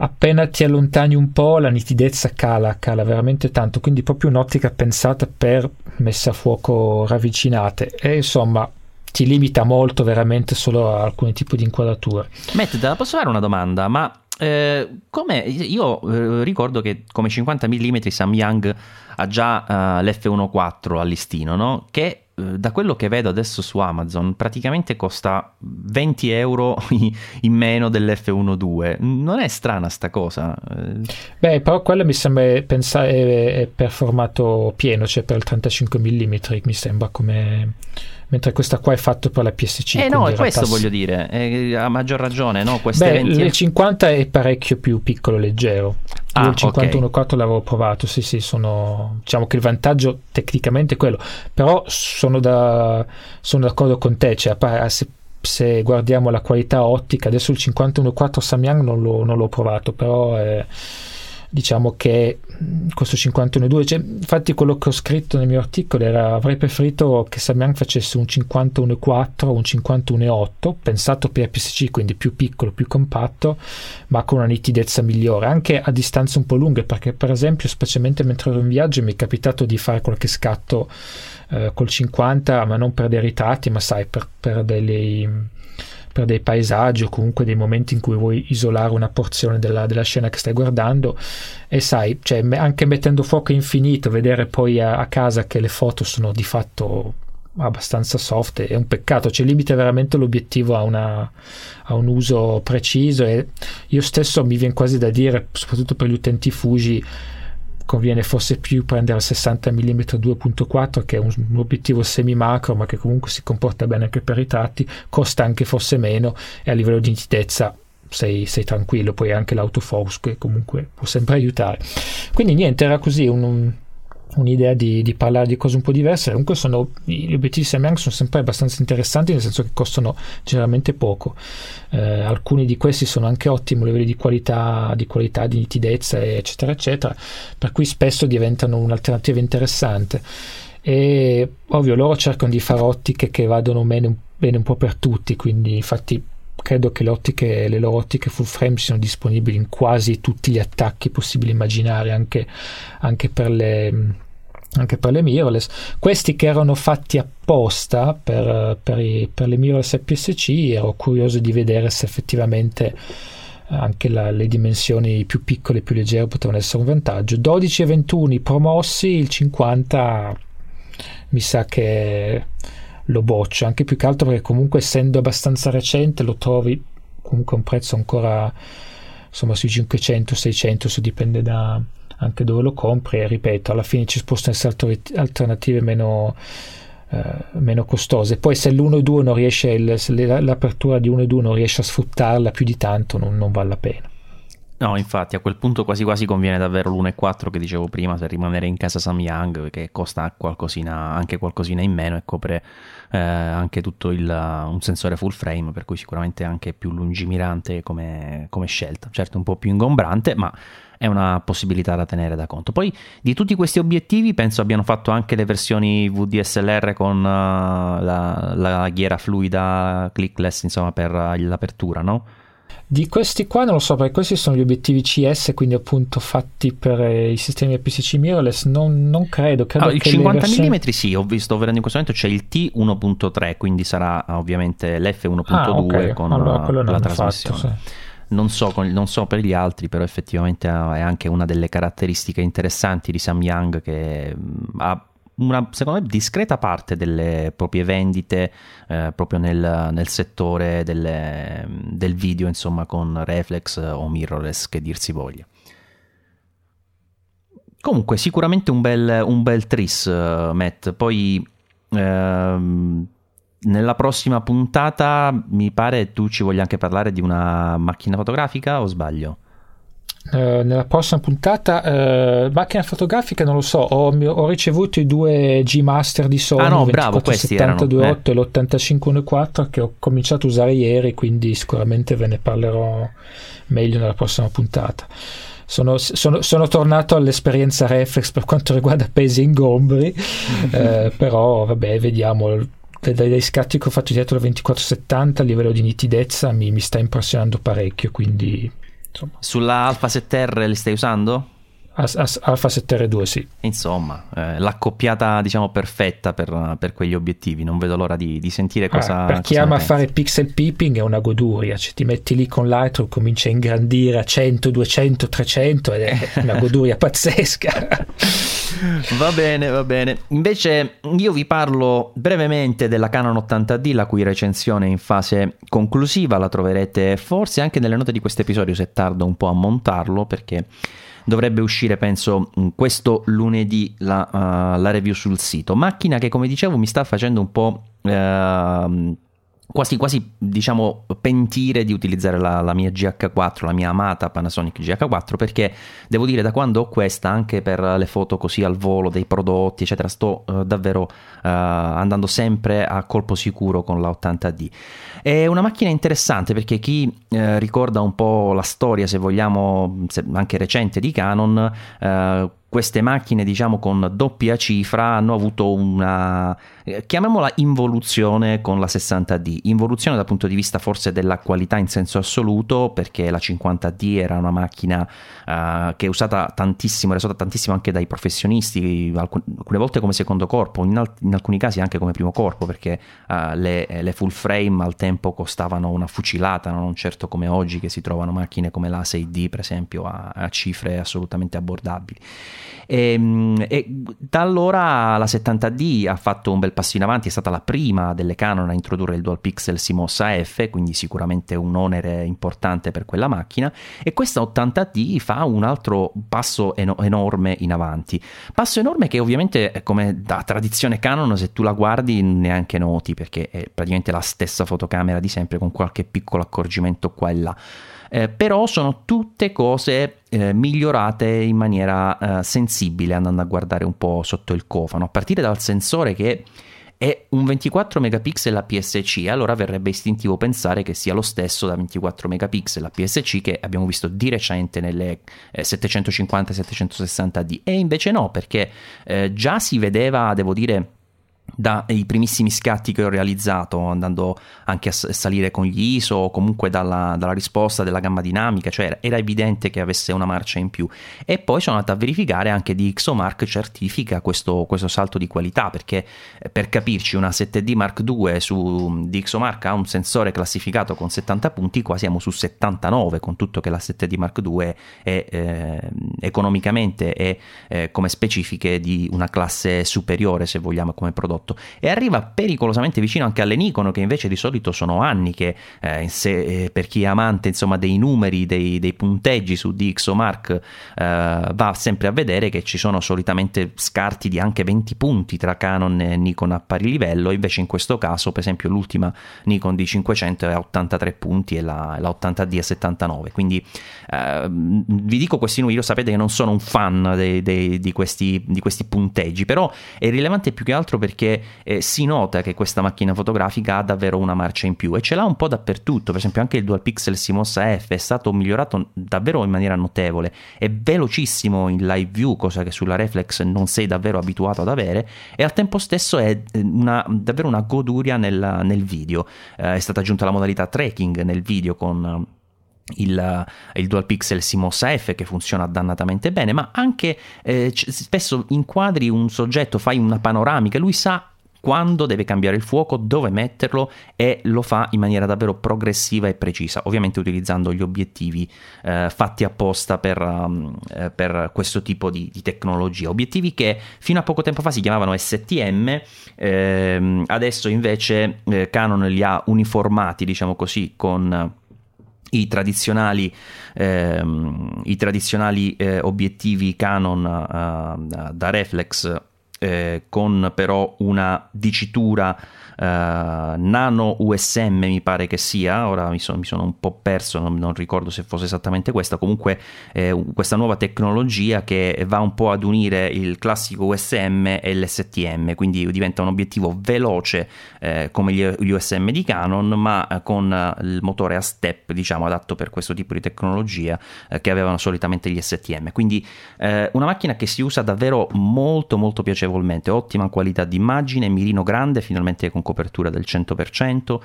Appena ti allontani un po' la nitidezza cala veramente tanto, quindi proprio un'ottica pensata per messe a fuoco ravvicinate e insomma ti limita molto veramente solo a alcuni tipi di inquadrature. Matt, posso fare una domanda? Ma come io ricordo che come 50 mm Samyang ha già l'F1.4 a listino, no? Che da quello che vedo adesso su Amazon praticamente costa 20 euro in meno dell'F1.2. Non è strana sta cosa? Beh, però quello mi sembra pensare è per formato pieno, cioè per il 35 mm mi sembra, come mentre questa qua è fatta per la PS5. No, è questo voglio dire, a maggior ragione, no? Queste 20... il 50 è parecchio più piccolo, leggero. Il 51.4 okay. L'avevo provato, sì, sono, diciamo che il vantaggio tecnicamente è quello, però sono d'accordo con te, cioè se guardiamo la qualità ottica, adesso il 51.4 Samyang non l'ho provato, però diciamo che questo 51.2, cioè, infatti quello che ho scritto nel mio articolo era: avrei preferito che Samyang facesse un 51.4 o un 51.8 pensato per APS-C, quindi più piccolo, più compatto, ma con una nitidezza migliore anche a distanze un po' lunghe, perché per esempio specialmente mentre ero in viaggio mi è capitato di fare qualche scatto col 50, ma non per dei ritratti, ma sai, per dei paesaggi o comunque dei momenti in cui vuoi isolare una porzione della scena che stai guardando, e sai, cioè, anche mettendo fuoco infinito, vedere poi a casa che le foto sono di fatto abbastanza soft è un peccato, cioè limita veramente l'obiettivo a un uso preciso. E io stesso mi viene quasi da dire, soprattutto per gli utenti Fuji, conviene forse più prendere 60 mm 2.4, che è un obiettivo semi macro ma che comunque si comporta bene anche per ritratti, costa anche forse meno e a livello di nitidezza sei tranquillo, poi anche l'autofocus che comunque può sempre aiutare. Quindi niente, era così un'idea di parlare di cose un po' diverse. Comunque gli obiettivi Samyang sono sempre abbastanza interessanti, nel senso che costano generalmente poco, alcuni di questi sono anche ottimi a livello di qualità, di nitidezza eccetera eccetera, per cui spesso diventano un'alternativa interessante. E ovvio loro cercano di fare ottiche che vadano bene un po' per tutti, quindi infatti credo che le loro ottiche full frame siano disponibili in quasi tutti gli attacchi possibili immaginare, anche per le mirrorless. Questi che erano fatti apposta per le mirrorless APS-C, ero curioso di vedere se effettivamente anche le dimensioni più piccole, più leggere potevano essere un vantaggio. 12 e 21 promossi, il 50 mi sa che lo boccio, anche più che altro perché comunque essendo abbastanza recente lo trovi comunque a un prezzo ancora insomma sui 500-600, se dipende da anche dove lo compri, e ripeto alla fine ci possono essere alternative meno costose. Poi se l'1.2 non riesce, l'apertura di 1.2 non riesce a sfruttarla più di tanto, non vale la pena. No, infatti a quel punto quasi quasi conviene davvero l'1.4 che dicevo prima, per rimanere in casa Samyang, che costa qualcosina in meno e copre anche tutto un sensore full frame, per cui sicuramente anche più lungimirante come scelta, certo un po' più ingombrante, ma è una possibilità da tenere da conto. Poi di tutti questi obiettivi penso abbiano fatto anche le versioni VDSLR con la ghiera fluida clickless, insomma, per l'apertura, no? Di questi qua non lo so, perché questi sono gli obiettivi CS, quindi appunto fatti per i sistemi APS-C mirrorless, non credo il 50 mm sì, ho visto vedendo in questo momento c'è il T1.3, quindi sarà ovviamente l'F1.2 okay. Con allora, la trasmissione fatto, sì. Non so per gli altri, però effettivamente è anche una delle caratteristiche interessanti di Samyang, che ha una secondo me discreta parte delle proprie vendite proprio nel settore del video, insomma, con reflex o mirrorless che dir si voglia. Comunque sicuramente un bel tris, Matt. Poi nella prossima puntata mi pare tu ci voglia anche parlare di una macchina fotografica, o sbaglio? Nella prossima puntata macchina fotografica non lo so, ho ricevuto i due G Master di Sony, questi 72.8 e l'85.1.4 che ho cominciato a usare ieri, quindi sicuramente ve ne parlerò meglio nella prossima puntata. Sono tornato all'esperienza reflex per quanto riguarda pesi e ingombri però vabbè, vediamo. Dai scatti che ho fatto dietro la 2470 a livello di nitidezza mi sta impressionando parecchio, quindi insomma. Sulla Alpha 7R li stai usando? Alpha 7R2, sì. Insomma, l'accoppiata diciamo perfetta per quegli obiettivi. Non vedo l'ora di sentire cosa. Per chi cosa ama fare pixel peeping è una goduria, cioè ti metti lì con Lightroom, cominci a ingrandire a 100, 200, 300 ed è una goduria pazzesca. Va bene, va bene. Invece io vi parlo brevemente della Canon 80D, la cui recensione è in fase conclusiva, la troverete forse anche nelle note di questo episodio se tardo un po' a montarlo, perché dovrebbe uscire penso questo lunedì la review sul sito. Macchina che, come dicevo, mi sta facendo un po' quasi diciamo pentire di utilizzare la mia GH4, la mia amata Panasonic GH4, perché devo dire, da quando ho questa, anche per le foto così al volo dei prodotti eccetera, sto davvero andando sempre a colpo sicuro con la 80D. È una macchina interessante perché chi ricorda un po' la storia, se vogliamo, anche recente, di Canon, queste macchine diciamo con doppia cifra hanno avuto una, chiamiamola, involuzione con la 60D, involuzione dal punto di vista forse della qualità in senso assoluto, perché la 50D era una macchina che è usata tantissimo, era usata tantissimo anche dai professionisti, alcune volte come secondo corpo, in alcuni casi anche come primo corpo, perché le full frame al tempo costavano una fucilata, non certo come oggi che si trovano macchine come la 6D per esempio a cifre assolutamente abbordabili. E da allora la 70D ha fatto un bel passo in avanti, è stata la prima delle Canon a introdurre il Dual Pixel CMOS AF, quindi sicuramente un onere importante per quella macchina, e questa 80D fa un altro passo enorme in avanti, passo enorme che ovviamente, come da tradizione Canon, se tu la guardi neanche noti, perché è praticamente la stessa fotocamera di sempre con qualche piccolo accorgimento qua e là. Però sono tutte cose migliorate in maniera sensibile, andando a guardare un po' sotto il cofano, a partire dal sensore che è un 24 megapixel APS-C. Allora verrebbe istintivo pensare che sia lo stesso da 24 megapixel APS-C che abbiamo visto di recente nelle 750-760D, e invece no, perché già si vedeva, devo dire, dai primissimi scatti che ho realizzato, andando anche a salire con gli ISO, o comunque dalla risposta della gamma dinamica, cioè era evidente che avesse una marcia in più. E poi sono andato a verificare anche di DxOMark, certifica questo salto di qualità, perché per capirci una 7D Mark II su DxOMark ha un sensore classificato con 70 punti, qua siamo su 79, con tutto che la 7D Mark II è economicamente e come specifiche di una classe superiore, se vogliamo, come prodotto, e arriva pericolosamente vicino anche alle Nikon, che invece di solito sono anni che per chi è amante insomma dei numeri, dei punteggi su DxOMark, va sempre a vedere che ci sono solitamente scarti di anche 20 punti tra Canon e Nikon a pari livello. Invece in questo caso, per esempio, l'ultima Nikon D500 è a 83 punti e la 80D a 79, quindi vi dico questi numeri, lo sapete che non sono un fan di questi punteggi, però è rilevante più che altro perché si nota che questa macchina fotografica ha davvero una marcia in più, e ce l'ha un po' dappertutto. Per esempio anche il Dual Pixel CMOS AF è stato migliorato davvero in maniera notevole, è velocissimo in live view, cosa che sulla reflex non sei davvero abituato ad avere, e al tempo stesso è davvero una goduria nel video. È stata aggiunta la modalità tracking nel video con il Dual Pixel CMOS AF, che funziona dannatamente bene, ma anche spesso inquadri un soggetto, fai una panoramica, lui sa quando deve cambiare il fuoco, dove metterlo, e lo fa in maniera davvero progressiva e precisa, ovviamente utilizzando gli obiettivi fatti apposta per questo tipo di tecnologia. Obiettivi che fino a poco tempo fa si chiamavano STM, adesso invece Canon li ha uniformati, diciamo così, con i tradizionali obiettivi Canon da reflex, con però una dicitura Nano USM, mi pare che sia, ora mi sono un po' perso, non ricordo se fosse esattamente questa. Comunque questa nuova tecnologia che va un po' ad unire il classico USM e l'STM, quindi diventa un obiettivo veloce come gli USM di Canon, ma con il motore a step, diciamo, adatto per questo tipo di tecnologia che avevano solitamente gli STM. Quindi una macchina che si usa davvero molto molto piacevolmente piacevolmente, ottima qualità di immagine, mirino grande finalmente con copertura del 100%,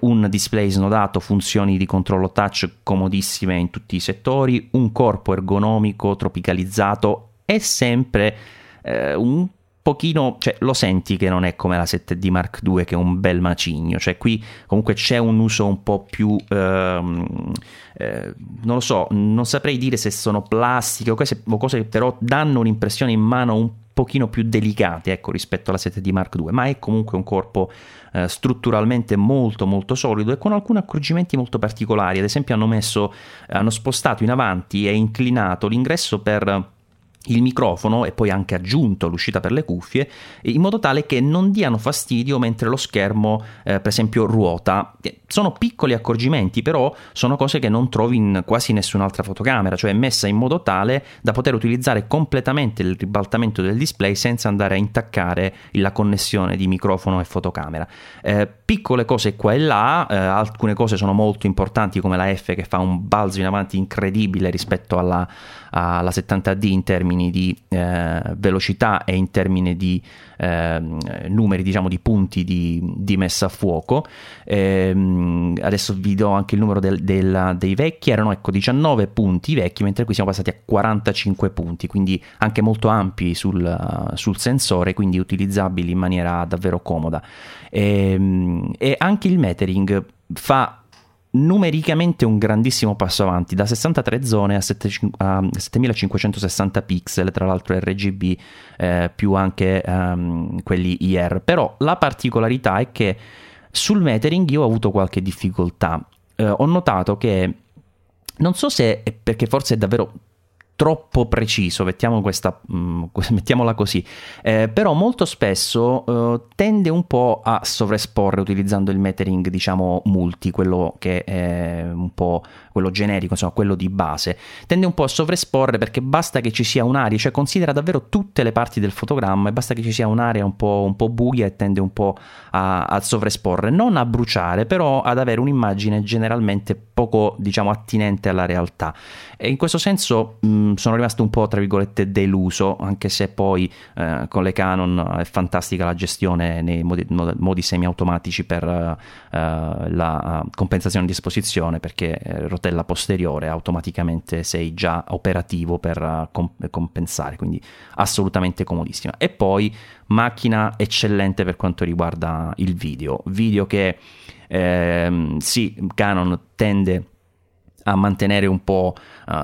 un display snodato, funzioni di controllo touch comodissime in tutti i settori, un corpo ergonomico tropicalizzato e sempre un pochino, cioè lo senti che non è come la 7D Mark II che è un bel macigno, cioè qui comunque c'è un uso un po' più non lo so, non saprei dire se sono plastiche o cose che però danno un'impressione in mano un pochino più delicate, ecco, rispetto alla 7D Mark II, ma è comunque un corpo strutturalmente molto molto solido e con alcuni accorgimenti molto particolari. Ad esempio hanno spostato in avanti e inclinato l'ingresso per il microfono e poi anche aggiunto l'uscita per le cuffie, in modo tale che non diano fastidio mentre lo schermo per esempio ruota. Sono piccoli accorgimenti, però sono cose che non trovi in quasi nessun'altra fotocamera, cioè messa in modo tale da poter utilizzare completamente il ribaltamento del display senza andare a intaccare la connessione di microfono e fotocamera. Piccole cose qua e là, alcune cose sono molto importanti come la F che fa un balzo in avanti incredibile rispetto alla 70D in termini di velocità e in termini di numeri, diciamo, di punti di messa a fuoco. Adesso vi do anche il numero dei vecchi, erano, ecco, 19 punti vecchi, mentre qui siamo passati a 45 punti, quindi anche molto ampi sul sensore, quindi utilizzabili in maniera davvero comoda. E anche il metering fa numericamente un grandissimo passo avanti, da 63 zone a 7560 pixel, tra l'altro RGB più anche quelli IR. Però la particolarità è che sul metering io ho avuto qualche difficoltà, ho notato che non so se è perché forse è davvero troppo preciso, mettiamola così, però molto spesso tende un po' a sovraesporre utilizzando il metering, diciamo, multi, quello che è un po' quello generico, insomma quello di base, tende un po' a sovraesporre perché basta che ci sia un'area, cioè considera davvero tutte le parti del fotogramma e basta che ci sia un'area un po' buia e tende un po' a sovraesporre, non a bruciare, però ad avere un'immagine generalmente poco, diciamo, attinente alla realtà. E in questo senso sono rimasto un po', tra virgolette, deluso, anche se poi con le Canon è fantastica la gestione nei modi semiautomatici per la compensazione di esposizione, perché rotella posteriore automaticamente sei già operativo per compensare, quindi assolutamente comodissima. E poi macchina eccellente per quanto riguarda il video che sì, Canon tende a mantenere un po'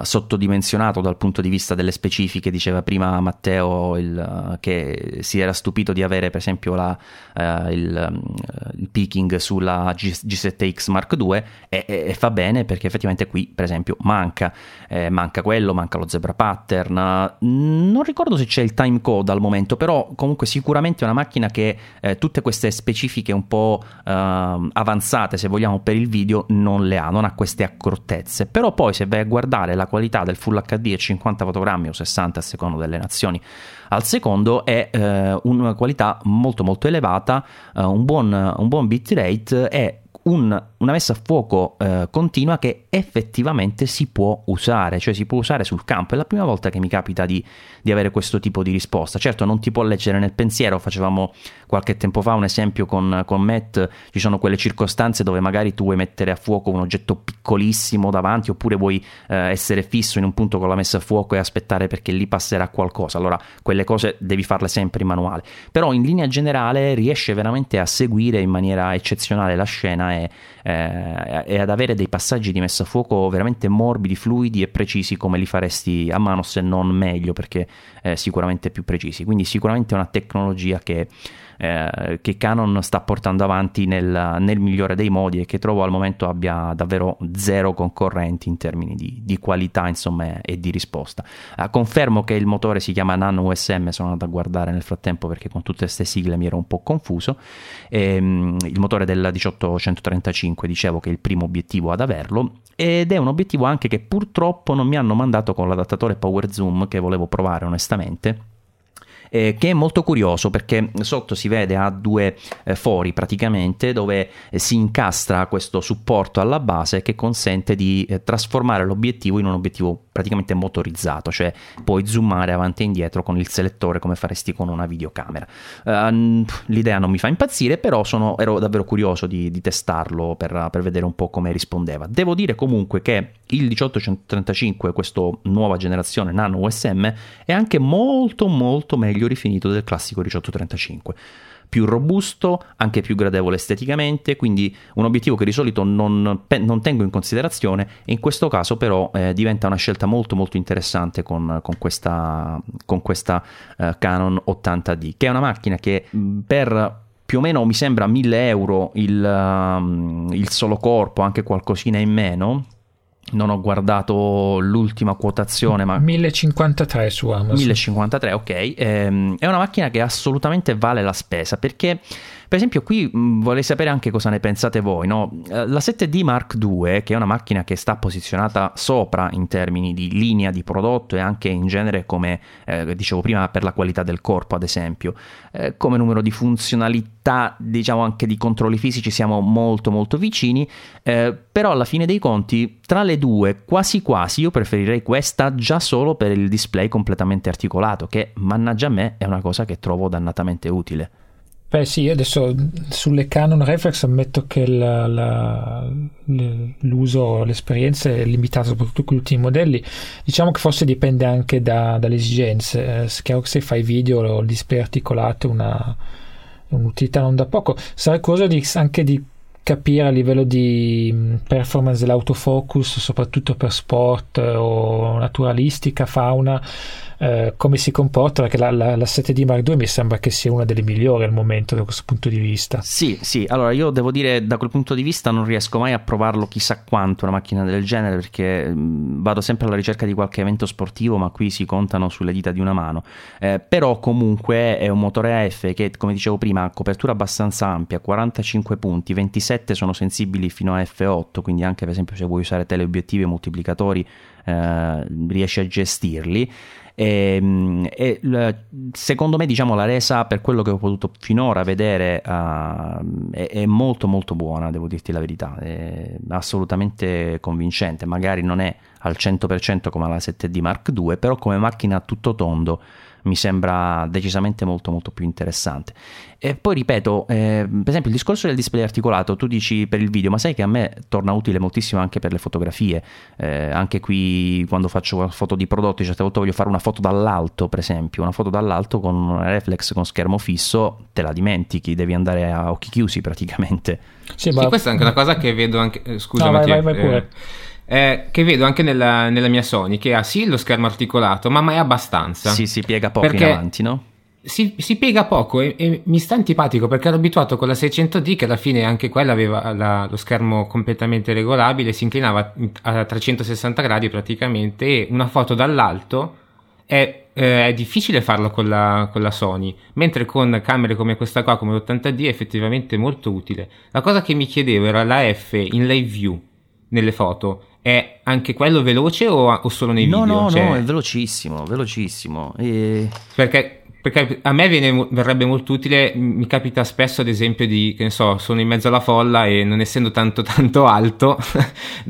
sottodimensionato dal punto di vista delle specifiche. Diceva prima Matteo che si era stupito di avere per esempio il peaking sulla G7X Mark II e fa bene, perché effettivamente qui per esempio manca quello, manca lo zebra pattern, non ricordo se c'è il time code al momento, però comunque sicuramente è una macchina che tutte queste specifiche un po' avanzate, se vogliamo, per il video non le ha, non ha queste accortezze. Però poi se vai a guardare la qualità del Full HD e 50 fotogrammi o 60 a seconda delle nazioni al secondo, è una qualità molto molto elevata, un buon bitrate e una messa a fuoco continua che effettivamente si può usare, cioè si può usare sul campo. È la prima volta che mi capita di avere questo tipo di risposta. Certo, non ti può leggere nel pensiero, facevamo qualche tempo fa un esempio con Matt, ci sono quelle circostanze dove magari tu vuoi mettere a fuoco un oggetto piccolissimo davanti, oppure vuoi essere fisso in un punto con la messa a fuoco e aspettare perché lì passerà qualcosa, allora quelle cose devi farle sempre in manuale. Però in linea generale riesce veramente a seguire in maniera eccezionale la scena e ad avere dei passaggi di messa a fuoco veramente morbidi, fluidi e precisi, come li faresti a mano, se non meglio, perché sicuramente più precisi. Quindi sicuramente è una tecnologia che Canon sta portando avanti nel migliore dei modi e che trovo al momento abbia davvero zero concorrenti in termini di qualità, insomma, e di risposta. Confermo che il motore si chiama Nano USM, sono andato a guardare nel frattempo perché con tutte queste sigle mi ero un po' confuso, il motore della 18-135, dicevo che è il primo obiettivo ad averlo, ed è un obiettivo anche che purtroppo non mi hanno mandato con l'adattatore power zoom che volevo provare onestamente, che è molto curioso perché sotto si vede ha due fori praticamente dove si incastra questo supporto alla base che consente di trasformare l'obiettivo in un obiettivo praticamente motorizzato, cioè puoi zoomare avanti e indietro con il selettore come faresti con una videocamera. L'idea non mi fa impazzire, però ero davvero curioso di testarlo per vedere un po' come rispondeva. Devo dire comunque che il 1835, questa nuova generazione Nano USM, è anche molto molto meglio rifinito del classico 1835, più robusto, anche più gradevole esteticamente, quindi un obiettivo che di solito non tengo in considerazione, e in questo caso però diventa una scelta molto molto interessante con questa Canon 80D, che è una macchina che per più o meno mi sembra 1.000 euro il solo corpo, anche qualcosina in meno. Non ho guardato l'ultima quotazione, ma 1053 su Amazon. 1053, ok. È una macchina che assolutamente vale la spesa, perché per esempio qui vorrei sapere anche cosa ne pensate voi, no? La 7D Mark II, che è una macchina che sta posizionata sopra in termini di linea di prodotto e anche in genere, come dicevo prima, per la qualità del corpo ad esempio, come numero di funzionalità, diciamo anche di controlli fisici, siamo molto molto vicini, però alla fine dei conti tra le due quasi quasi io preferirei questa, già solo per il display completamente articolato, che mannaggia a me è una cosa che trovo dannatamente utile. Beh sì, adesso sulle Canon reflex ammetto che l'uso, l'esperienza è limitata, soprattutto con gli ultimi modelli. Diciamo che forse dipende anche dalle esigenze. Chiaro che se fai video o il display articolato è un'utilità non da poco. Sarei curioso anche di capire a livello di performance dell'autofocus, soprattutto per sport o naturalistica, fauna, come si comporta, perché la 7D Mark II mi sembra che sia una delle migliori al momento da questo punto di vista. Sì, allora io devo dire, da quel punto di vista non riesco mai a provarlo chissà quanto una macchina del genere, perché vado sempre alla ricerca di qualche evento sportivo, ma qui si contano sulle dita di una mano, però comunque è un motore AF che, come dicevo prima, ha copertura abbastanza ampia, 45 punti, 27 sono sensibili fino a F8, quindi anche per esempio se vuoi usare teleobiettivi e moltiplicatori riesci a gestirli, e secondo me, diciamo, la resa, per quello che ho potuto finora vedere, è molto molto buona, devo dirti la verità, è assolutamente convincente. Magari non è al 100% come la 7D Mark II, però come macchina tutto tondo mi sembra decisamente molto molto più interessante. E poi ripeto, per esempio il discorso del display articolato, tu dici per il video, ma sai che a me torna utile moltissimo anche per le fotografie, anche qui quando faccio foto di prodotti, certe volte voglio fare una foto dall'alto, per esempio una foto dall'alto con un reflex con schermo fisso te la dimentichi, devi andare a occhi chiusi praticamente. Sì, questa è anche una cosa che vedo anche, scusa, no, Mattia, vai pure. Che vedo anche nella mia Sony, che ha sì lo schermo articolato, ma mai abbastanza. Sì, si piega poco in avanti, no? Si piega poco e mi sta antipatico, perché ero abituato con la 600D, che alla fine anche quella aveva lo schermo completamente regolabile, si inclinava a 360 gradi praticamente, e una foto dall'alto è difficile farlo con la Sony, mentre con camere come questa qua, come l'80D, è effettivamente molto utile. La cosa che mi chiedevo era la F in live view nelle foto. È anche quello veloce o solo nei video? No, è velocissimo. Perché a me verrebbe molto utile. Mi capita spesso, ad esempio, che ne so, sono in mezzo alla folla e non essendo tanto alto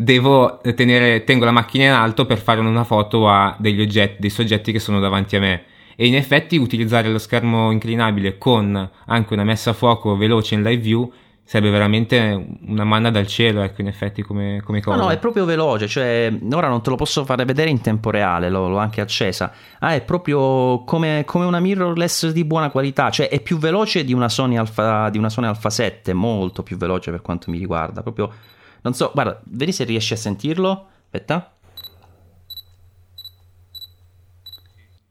tengo la macchina in alto per fare una foto a dei soggetti che sono davanti a me, e in effetti utilizzare lo schermo inclinabile con anche una messa a fuoco veloce in live view sarebbe veramente una manna dal cielo, ecco, in effetti come cosa. No, è proprio veloce, cioè ora non te lo posso fare vedere in tempo reale, l'ho anche accesa, è proprio come una mirrorless di buona qualità, cioè è più veloce di una Sony Alpha 7, molto più veloce per quanto mi riguarda, proprio non so, guarda, vedi se riesci a sentirlo, aspetta.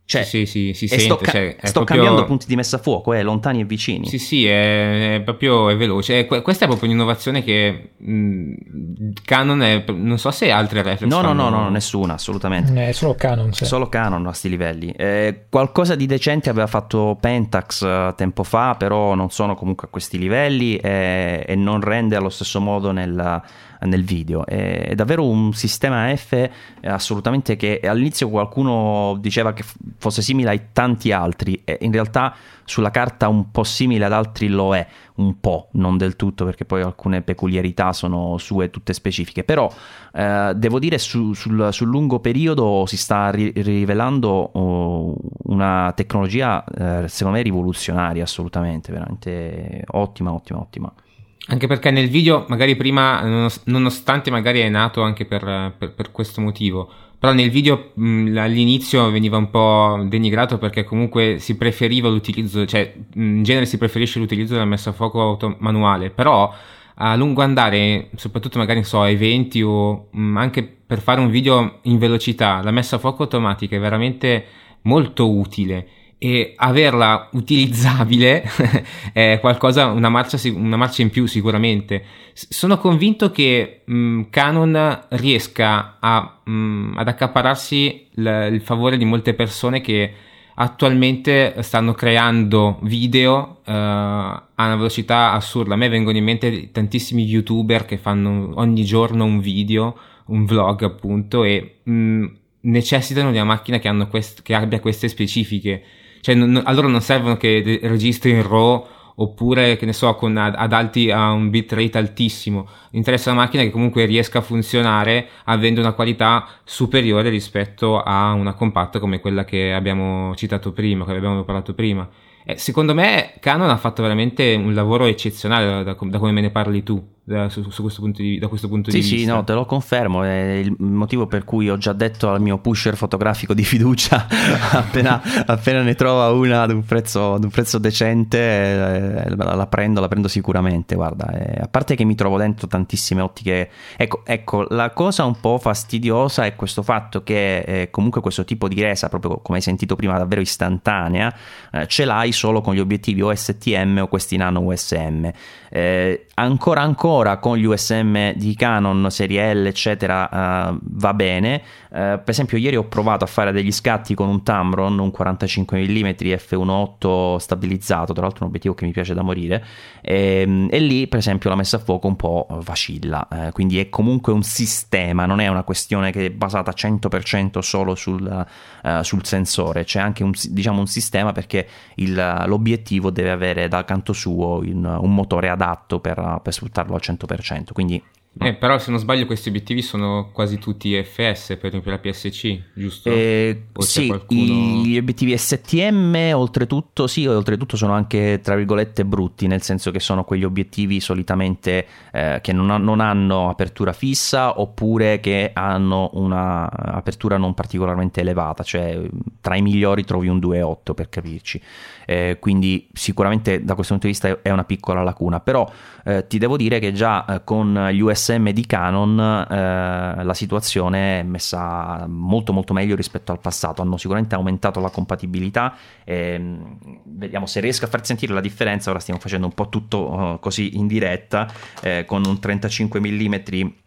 Cioè, sì, si sente, sto proprio cambiando punti di messa a fuoco, lontani e vicini. Sì, è proprio è veloce. Questa è proprio un'innovazione che Canon è, non so se altre reflex. No, nessuna, assolutamente. Solo Canon. C'è. Solo Canon a sti livelli. Qualcosa di decente aveva fatto Pentax tempo fa, però non sono comunque a questi livelli e non rende allo stesso modo nel video. È davvero un sistema F assolutamente, che all'inizio qualcuno diceva che fosse simile ai tanti altri, e in realtà sulla carta un po' simile ad altri lo è, un po', non del tutto, perché poi alcune peculiarità sono sue tutte specifiche, però devo dire sul lungo periodo si sta rivelando una tecnologia secondo me rivoluzionaria, assolutamente, veramente ottima. Anche perché nel video magari prima, nonostante magari è nato anche per questo motivo, però nel video all'inizio veniva un po' denigrato, perché comunque si preferiva l'utilizzo, cioè in genere si preferisce l'utilizzo della messa a fuoco manuale, però a lungo andare, soprattutto magari eventi o anche per fare un video in velocità, la messa a fuoco automatica è veramente molto utile, e averla utilizzabile è qualcosa, una marcia in più sicuramente. Sono convinto che Canon riesca ad accaparrarsi il favore di molte persone che attualmente stanno creando video a una velocità assurda. A me vengono in mente tantissimi youtuber che fanno ogni giorno un video, un vlog appunto, e necessitano di una macchina che abbia queste specifiche. Cioè allora non servono che registri in RAW, oppure che ne so con a un bitrate altissimo. Interessa una macchina che comunque riesca a funzionare avendo una qualità superiore rispetto a una compatta come quella che abbiamo citato prima, che abbiamo parlato prima. Secondo me Canon ha fatto veramente un lavoro eccezionale da come me ne parli tu, da questo punto di vista. Sì, no, te lo confermo, è il motivo per cui ho già detto al mio pusher fotografico di fiducia appena ne trova una ad un prezzo decente la prendo sicuramente, guarda, a parte che mi trovo dentro tantissime ottiche. Ecco, la cosa un po' fastidiosa è questo fatto che comunque questo tipo di resa, proprio come hai sentito prima, davvero istantanea, ce l'hai solo con gli obiettivi o STM o questi nano USM. Ancora con gli USM di Canon serie L eccetera va bene, per esempio ieri ho provato a fare degli scatti con un Tamron, un 45 mm F1.8 stabilizzato, tra l'altro un obiettivo che mi piace da morire, e lì per esempio la messa a fuoco un po' vacilla, quindi è comunque un sistema, non è una questione che è basata 100% solo sul sensore, c'è anche un sistema, perché l'obiettivo deve avere dal canto suo un motore adatto per sfruttarlo al 100%, quindi però se non sbaglio questi obiettivi sono quasi tutti FS per la PSC, giusto? Sì, gli obiettivi STM oltretutto sono anche tra virgolette brutti, nel senso che sono quegli obiettivi solitamente che non hanno apertura fissa, oppure che hanno una apertura non particolarmente elevata, cioè tra i migliori trovi un 2.8 per capirci, quindi sicuramente da questo punto di vista è una piccola lacuna, però ti devo dire che già con gli US di Canon la situazione è messa molto molto meglio rispetto al passato, hanno sicuramente aumentato la compatibilità, vediamo se riesco a far sentire la differenza. Ora stiamo facendo un po' tutto così in diretta, con un 35 mm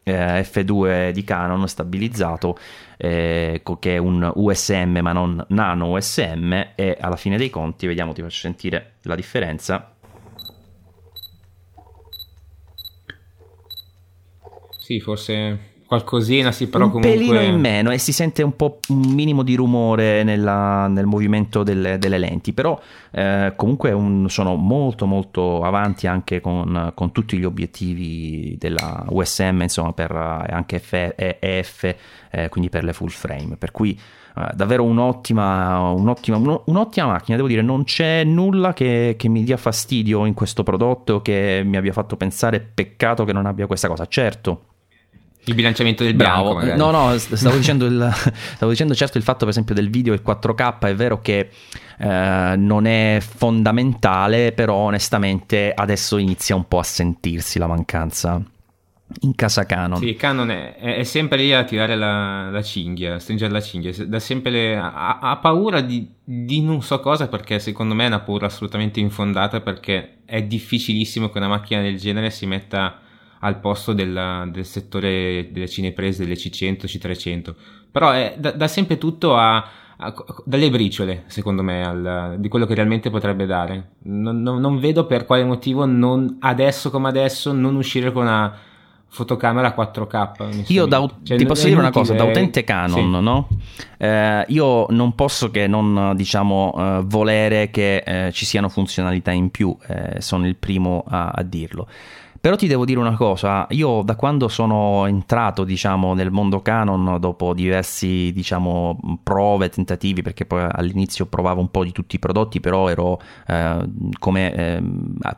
F2 di Canon stabilizzato, che è un USM ma non nano USM, e alla fine dei conti vediamo, ti faccio sentire la differenza. Sì, forse qualcosina, sì, però comunque... Un pelino in meno, e si sente un po' un minimo di rumore nel movimento delle lenti, però comunque sono molto molto avanti anche con tutti gli obiettivi della USM, insomma, per anche EF, quindi per le full frame, per cui... davvero un'ottima macchina, devo dire, non c'è nulla che mi dia fastidio in questo prodotto, che mi abbia fatto pensare peccato che non abbia questa cosa. Certo, il bilanciamento del bianco, magari. No, stavo dicendo certo il fatto, per esempio, del video, il 4K, è vero che non è fondamentale, però onestamente adesso inizia un po' a sentirsi la mancanza in casa Canon. Sì, Canon è sempre lì a tirare la cinghia, a stringere la cinghia, da sempre ha paura di non so cosa, perché secondo me è una paura assolutamente infondata, perché è difficilissimo che una macchina del genere si metta al posto del settore delle cineprese, delle C100, C300, però è da sempre tutto dalle briciole, secondo me, di quello che realmente potrebbe dare. Non vedo per quale motivo adesso come adesso non uscire con una fotocamera 4K. Io ti posso dire una cosa, da utente Canon, sì, no? Io non posso che non, diciamo, volere che ci siano funzionalità in più, sono il primo a dirlo. Però ti devo dire una cosa, io da quando sono entrato, diciamo, nel mondo Canon, dopo diversi, diciamo, prove, tentativi, perché poi all'inizio provavo un po' di tutti i prodotti, però ero come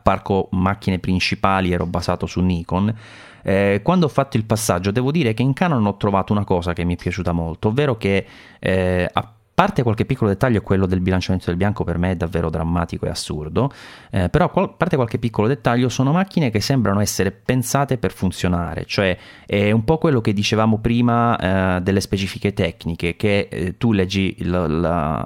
parco macchine principali, ero basato su Nikon. Quando ho fatto il passaggio, devo dire che in Canon ho trovato una cosa che mi è piaciuta molto, ovvero che a parte qualche piccolo dettaglio, quello del bilanciamento del bianco per me è davvero drammatico e assurdo, però a parte qualche piccolo dettaglio sono macchine che sembrano essere pensate per funzionare, cioè è un po' quello che dicevamo prima delle specifiche tecniche, che tu leggi la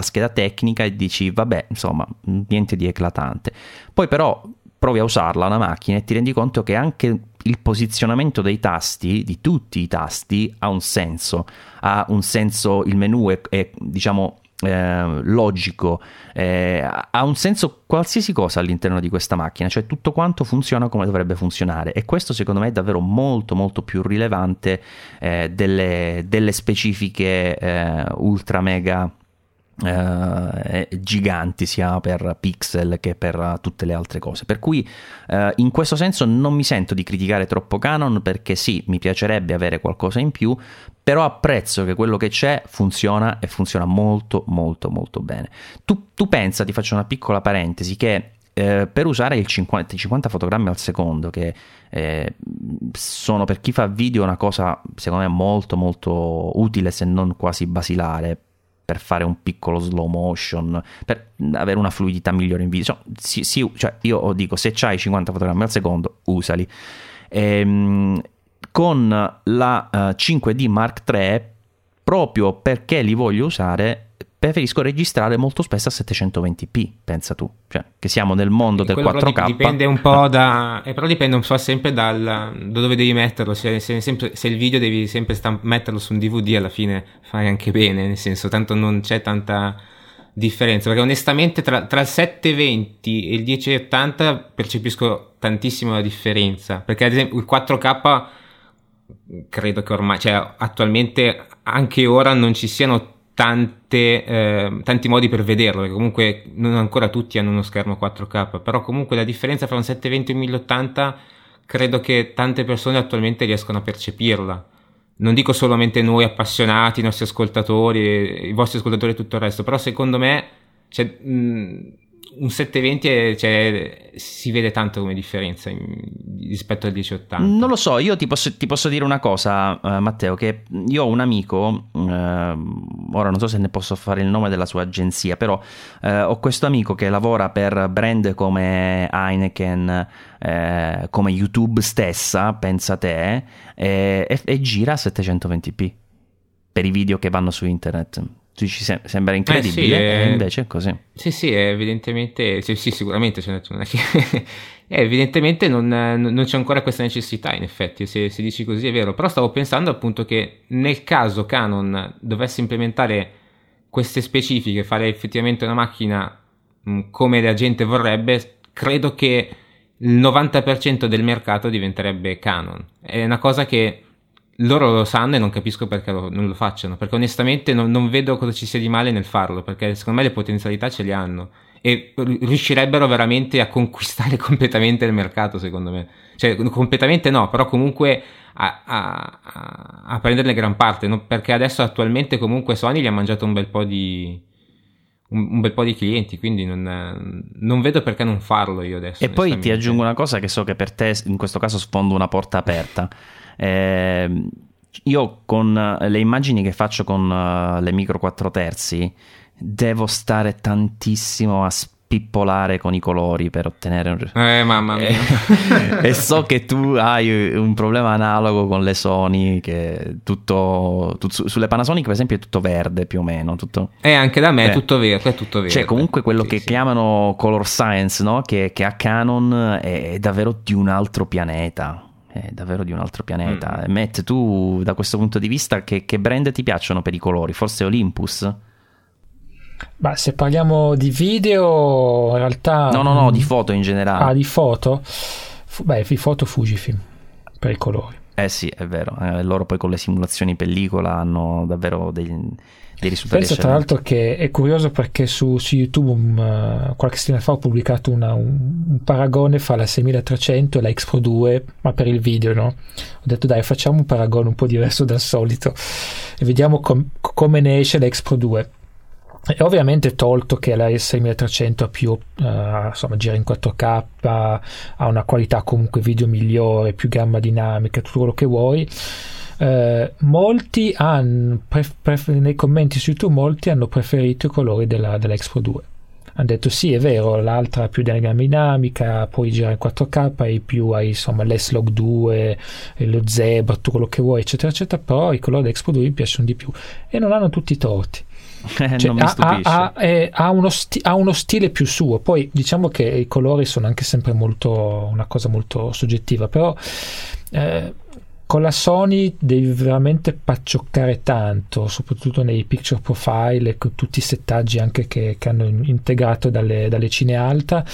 scheda tecnica e dici vabbè, insomma, niente di eclatante, poi però provi a usarla una macchina e ti rendi conto che anche il posizionamento dei tasti, di tutti i tasti, ha un senso, il menu è diciamo logico, ha un senso qualsiasi cosa all'interno di questa macchina, cioè tutto quanto funziona come dovrebbe funzionare, e questo secondo me è davvero molto molto più rilevante delle specifiche ultra mega giganti, sia per pixel che per tutte le altre cose, per cui in questo senso non mi sento di criticare troppo Canon, perché sì, mi piacerebbe avere qualcosa in più, però apprezzo che quello che c'è funziona, e funziona molto molto molto bene. Tu pensa, ti faccio una piccola parentesi, che per usare il 50 fotogrammi al secondo, che sono, per chi fa video, una cosa secondo me molto molto utile, se non quasi basilare, per fare un piccolo slow motion, per avere una fluidità migliore in video, cioè io dico, se c'hai 50 fotogrammi al secondo usali. Con la 5D Mark III, proprio perché li voglio usare, preferisco registrare molto spesso a 720p, pensa tu, cioè che siamo nel mondo del 4K. Però dipende un po' però dipende un po' sempre da dove devi metterlo, se il video devi sempre metterlo su un DVD, alla fine fai anche bene, nel senso, tanto non c'è tanta differenza, perché onestamente tra il 720 e il 1080 percepisco tantissimo la differenza, perché ad esempio il 4K credo che ormai, cioè attualmente anche ora, non ci siano tanti modi per vederlo, perché comunque non ancora tutti hanno uno schermo 4K, però comunque la differenza fra un 720 e un 1080 credo che tante persone attualmente riescono a percepirla, non dico solamente noi appassionati, i nostri ascoltatori, i vostri ascoltatori e tutto il resto, però secondo me un 720 si vede tanto come differenza rispetto al 1080. Non lo so, io ti posso dire una cosa, Matteo, che io ho un amico, ora non so se ne posso fare il nome della sua agenzia, però ho questo amico che lavora per brand come Heineken, come YouTube stessa, pensa te, e gira a 720p per i video che vanno su internet. Ci sembra incredibile, sì, invece è così. Sì, evidentemente, sì, sicuramente c'è una evidentemente non c'è ancora questa necessità, in effetti, se dici così è vero, però stavo pensando appunto che nel caso Canon dovesse implementare queste specifiche, fare effettivamente una macchina come la gente vorrebbe, credo che il 90% del mercato diventerebbe Canon. È una cosa che loro lo sanno e non capisco perché non lo facciano, perché onestamente non vedo cosa ci sia di male nel farlo, perché secondo me le potenzialità ce le hanno e riuscirebbero veramente a conquistare completamente il mercato, secondo me, cioè completamente no, però comunque a prenderne gran parte, no? Perché adesso attualmente comunque Sony gli ha mangiato un bel po' di clienti, quindi non vedo perché non farlo io adesso. E poi ti aggiungo una cosa, che so che per te in questo caso sfondo una porta aperta. Io con le immagini che faccio con le micro 4 terzi devo stare tantissimo a spippolare con i colori per ottenere un... mamma mia. E so che tu hai un problema analogo con le Sony, che sulle Panasonic per esempio è tutto verde più o meno, tutto... anche da me è tutto verde, cioè comunque quello che chiamano color science, no? che a Canon è davvero di un altro pianeta. Matt, tu da questo punto di vista che brand ti piacciono per i colori? Forse Olympus? Beh, se parliamo di video, in realtà... No, di foto in generale. Di foto? Fujifilm. per i colori. Eh sì, è vero, loro poi con le simulazioni pellicola hanno davvero dei risultati. Penso tra l'altro che è curioso perché su YouTube qualche settimana fa ho pubblicato un paragone fra la 6300 e la X-Pro2, ma per il video, no? Ho detto dai, facciamo un paragone un po' diverso dal solito e vediamo come ne esce la X-Pro2. E ovviamente tolto che la S6300 ha più insomma gira in 4K, ha una qualità comunque video migliore, più gamma dinamica, tutto quello che vuoi, molti hanno nei commenti su YouTube molti hanno preferito i colori della X-Pro2. Hanno detto sì, è vero, l'altra è più gamma dinamica, poi gira in 4K, hai più insomma l'S-Log2, lo Zebra, tutto quello che vuoi, eccetera eccetera, però i colori della X-Pro2 mi piacciono di più e non hanno tutti i torti. Cioè, non mi stupisce. Ha uno stile più suo. Poi diciamo che i colori sono anche sempre molto una cosa molto soggettiva, però con la Sony devi veramente paccioccare tanto, soprattutto nei picture profile e con tutti i settaggi anche che hanno integrato dalle cine alta,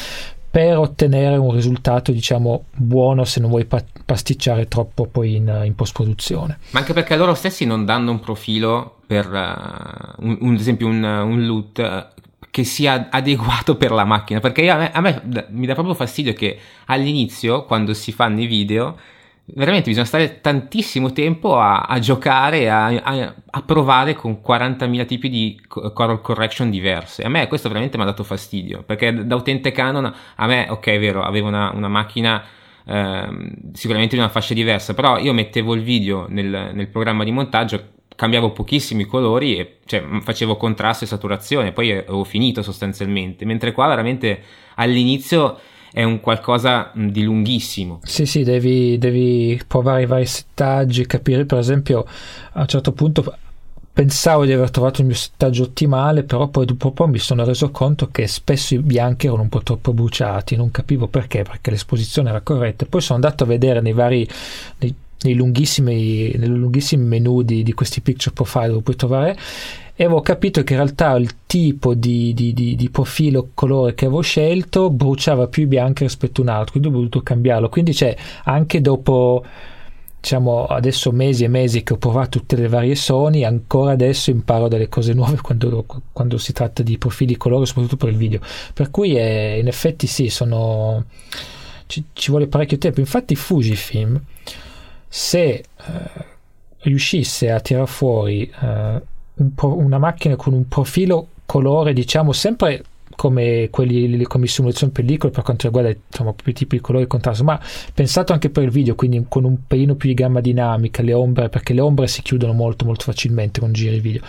per ottenere un risultato diciamo buono, se non vuoi pasticciare troppo poi in post produzione. Ma anche perché loro stessi non danno un profilo per un look che sia adeguato per la macchina, perché a me mi dà proprio fastidio che all'inizio, quando si fanno i video, veramente bisogna stare tantissimo tempo a giocare, a provare con 40.000 tipi di color correction diverse. A me questo veramente mi ha dato fastidio, perché da utente Canon, a me, ok, è vero, avevo una macchina sicuramente di una fascia diversa, però io mettevo il video nel programma di montaggio, cambiavo pochissimi colori e cioè, facevo contrasto e saturazione, poi avevo finito sostanzialmente, mentre qua veramente all'inizio è un qualcosa di lunghissimo. Sì, devi provare i vari settaggi, capire. Per esempio, a un certo punto pensavo di aver trovato il mio settaggio ottimale, però poi dopo un po' mi sono reso conto che spesso i bianchi erano un po' troppo bruciati, non capivo perché l'esposizione era corretta. Poi sono andato a vedere nei lunghissimi menu di questi picture profile dove puoi trovare, e avevo capito che in realtà il tipo di profilo colore che avevo scelto bruciava più i bianchi rispetto a un altro, quindi ho dovuto cambiarlo. Quindi c'è anche dopo, diciamo, adesso mesi e mesi che ho provato tutte le varie Sony, ancora adesso imparo delle cose nuove quando si tratta di profili colore, soprattutto per il video, per cui in effetti sì, ci vuole parecchio tempo. Infatti Fujifilm, se riuscisse a tirar fuori una macchina con un profilo colore, diciamo, sempre come quelli come simulazione pellicola per quanto riguarda, insomma, più tipi di colori e contrasto, ma pensato anche per il video, quindi con un pelino più di gamma dinamica, le ombre, perché le ombre si chiudono molto molto facilmente con giri video,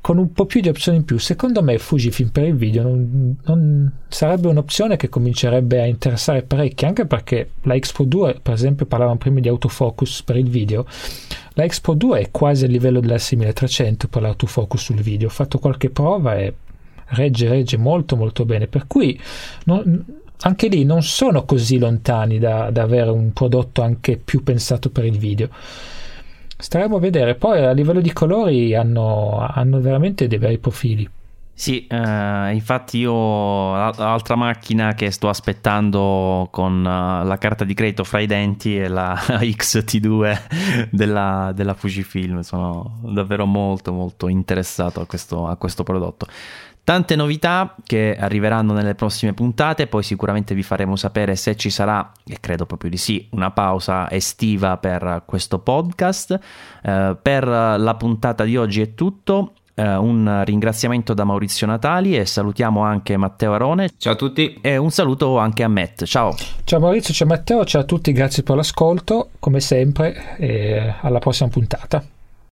con un po' più di opzioni in più, secondo me Fujifilm per il video non sarebbe un'opzione che comincerebbe a interessare parecchi, anche perché la X-Pro2, per esempio, parlavamo prima di autofocus per il video, la X-Pro2 è quasi a livello della 6300 per l'autofocus sul video. Ho fatto qualche prova e regge molto molto bene, per cui anche lì non sono così lontani da avere un prodotto anche più pensato per il video. Staremo a vedere. Poi a livello di colori hanno veramente dei bei profili. Sì, infatti io l'altra macchina che sto aspettando con la carta di credito fra i denti è la XT2 della Fujifilm. Sono davvero molto molto interessato a questo prodotto. Tante novità che arriveranno nelle prossime puntate, poi sicuramente vi faremo sapere se ci sarà, e credo proprio di sì, una pausa estiva per questo podcast. Per la puntata di oggi è tutto, un ringraziamento da Maurizio Natali e salutiamo anche Matteo Arone. Ciao a tutti. E un saluto anche a Matt. Ciao. Ciao Maurizio, ciao Matteo, ciao a tutti, grazie per l'ascolto, come sempre, e alla prossima puntata.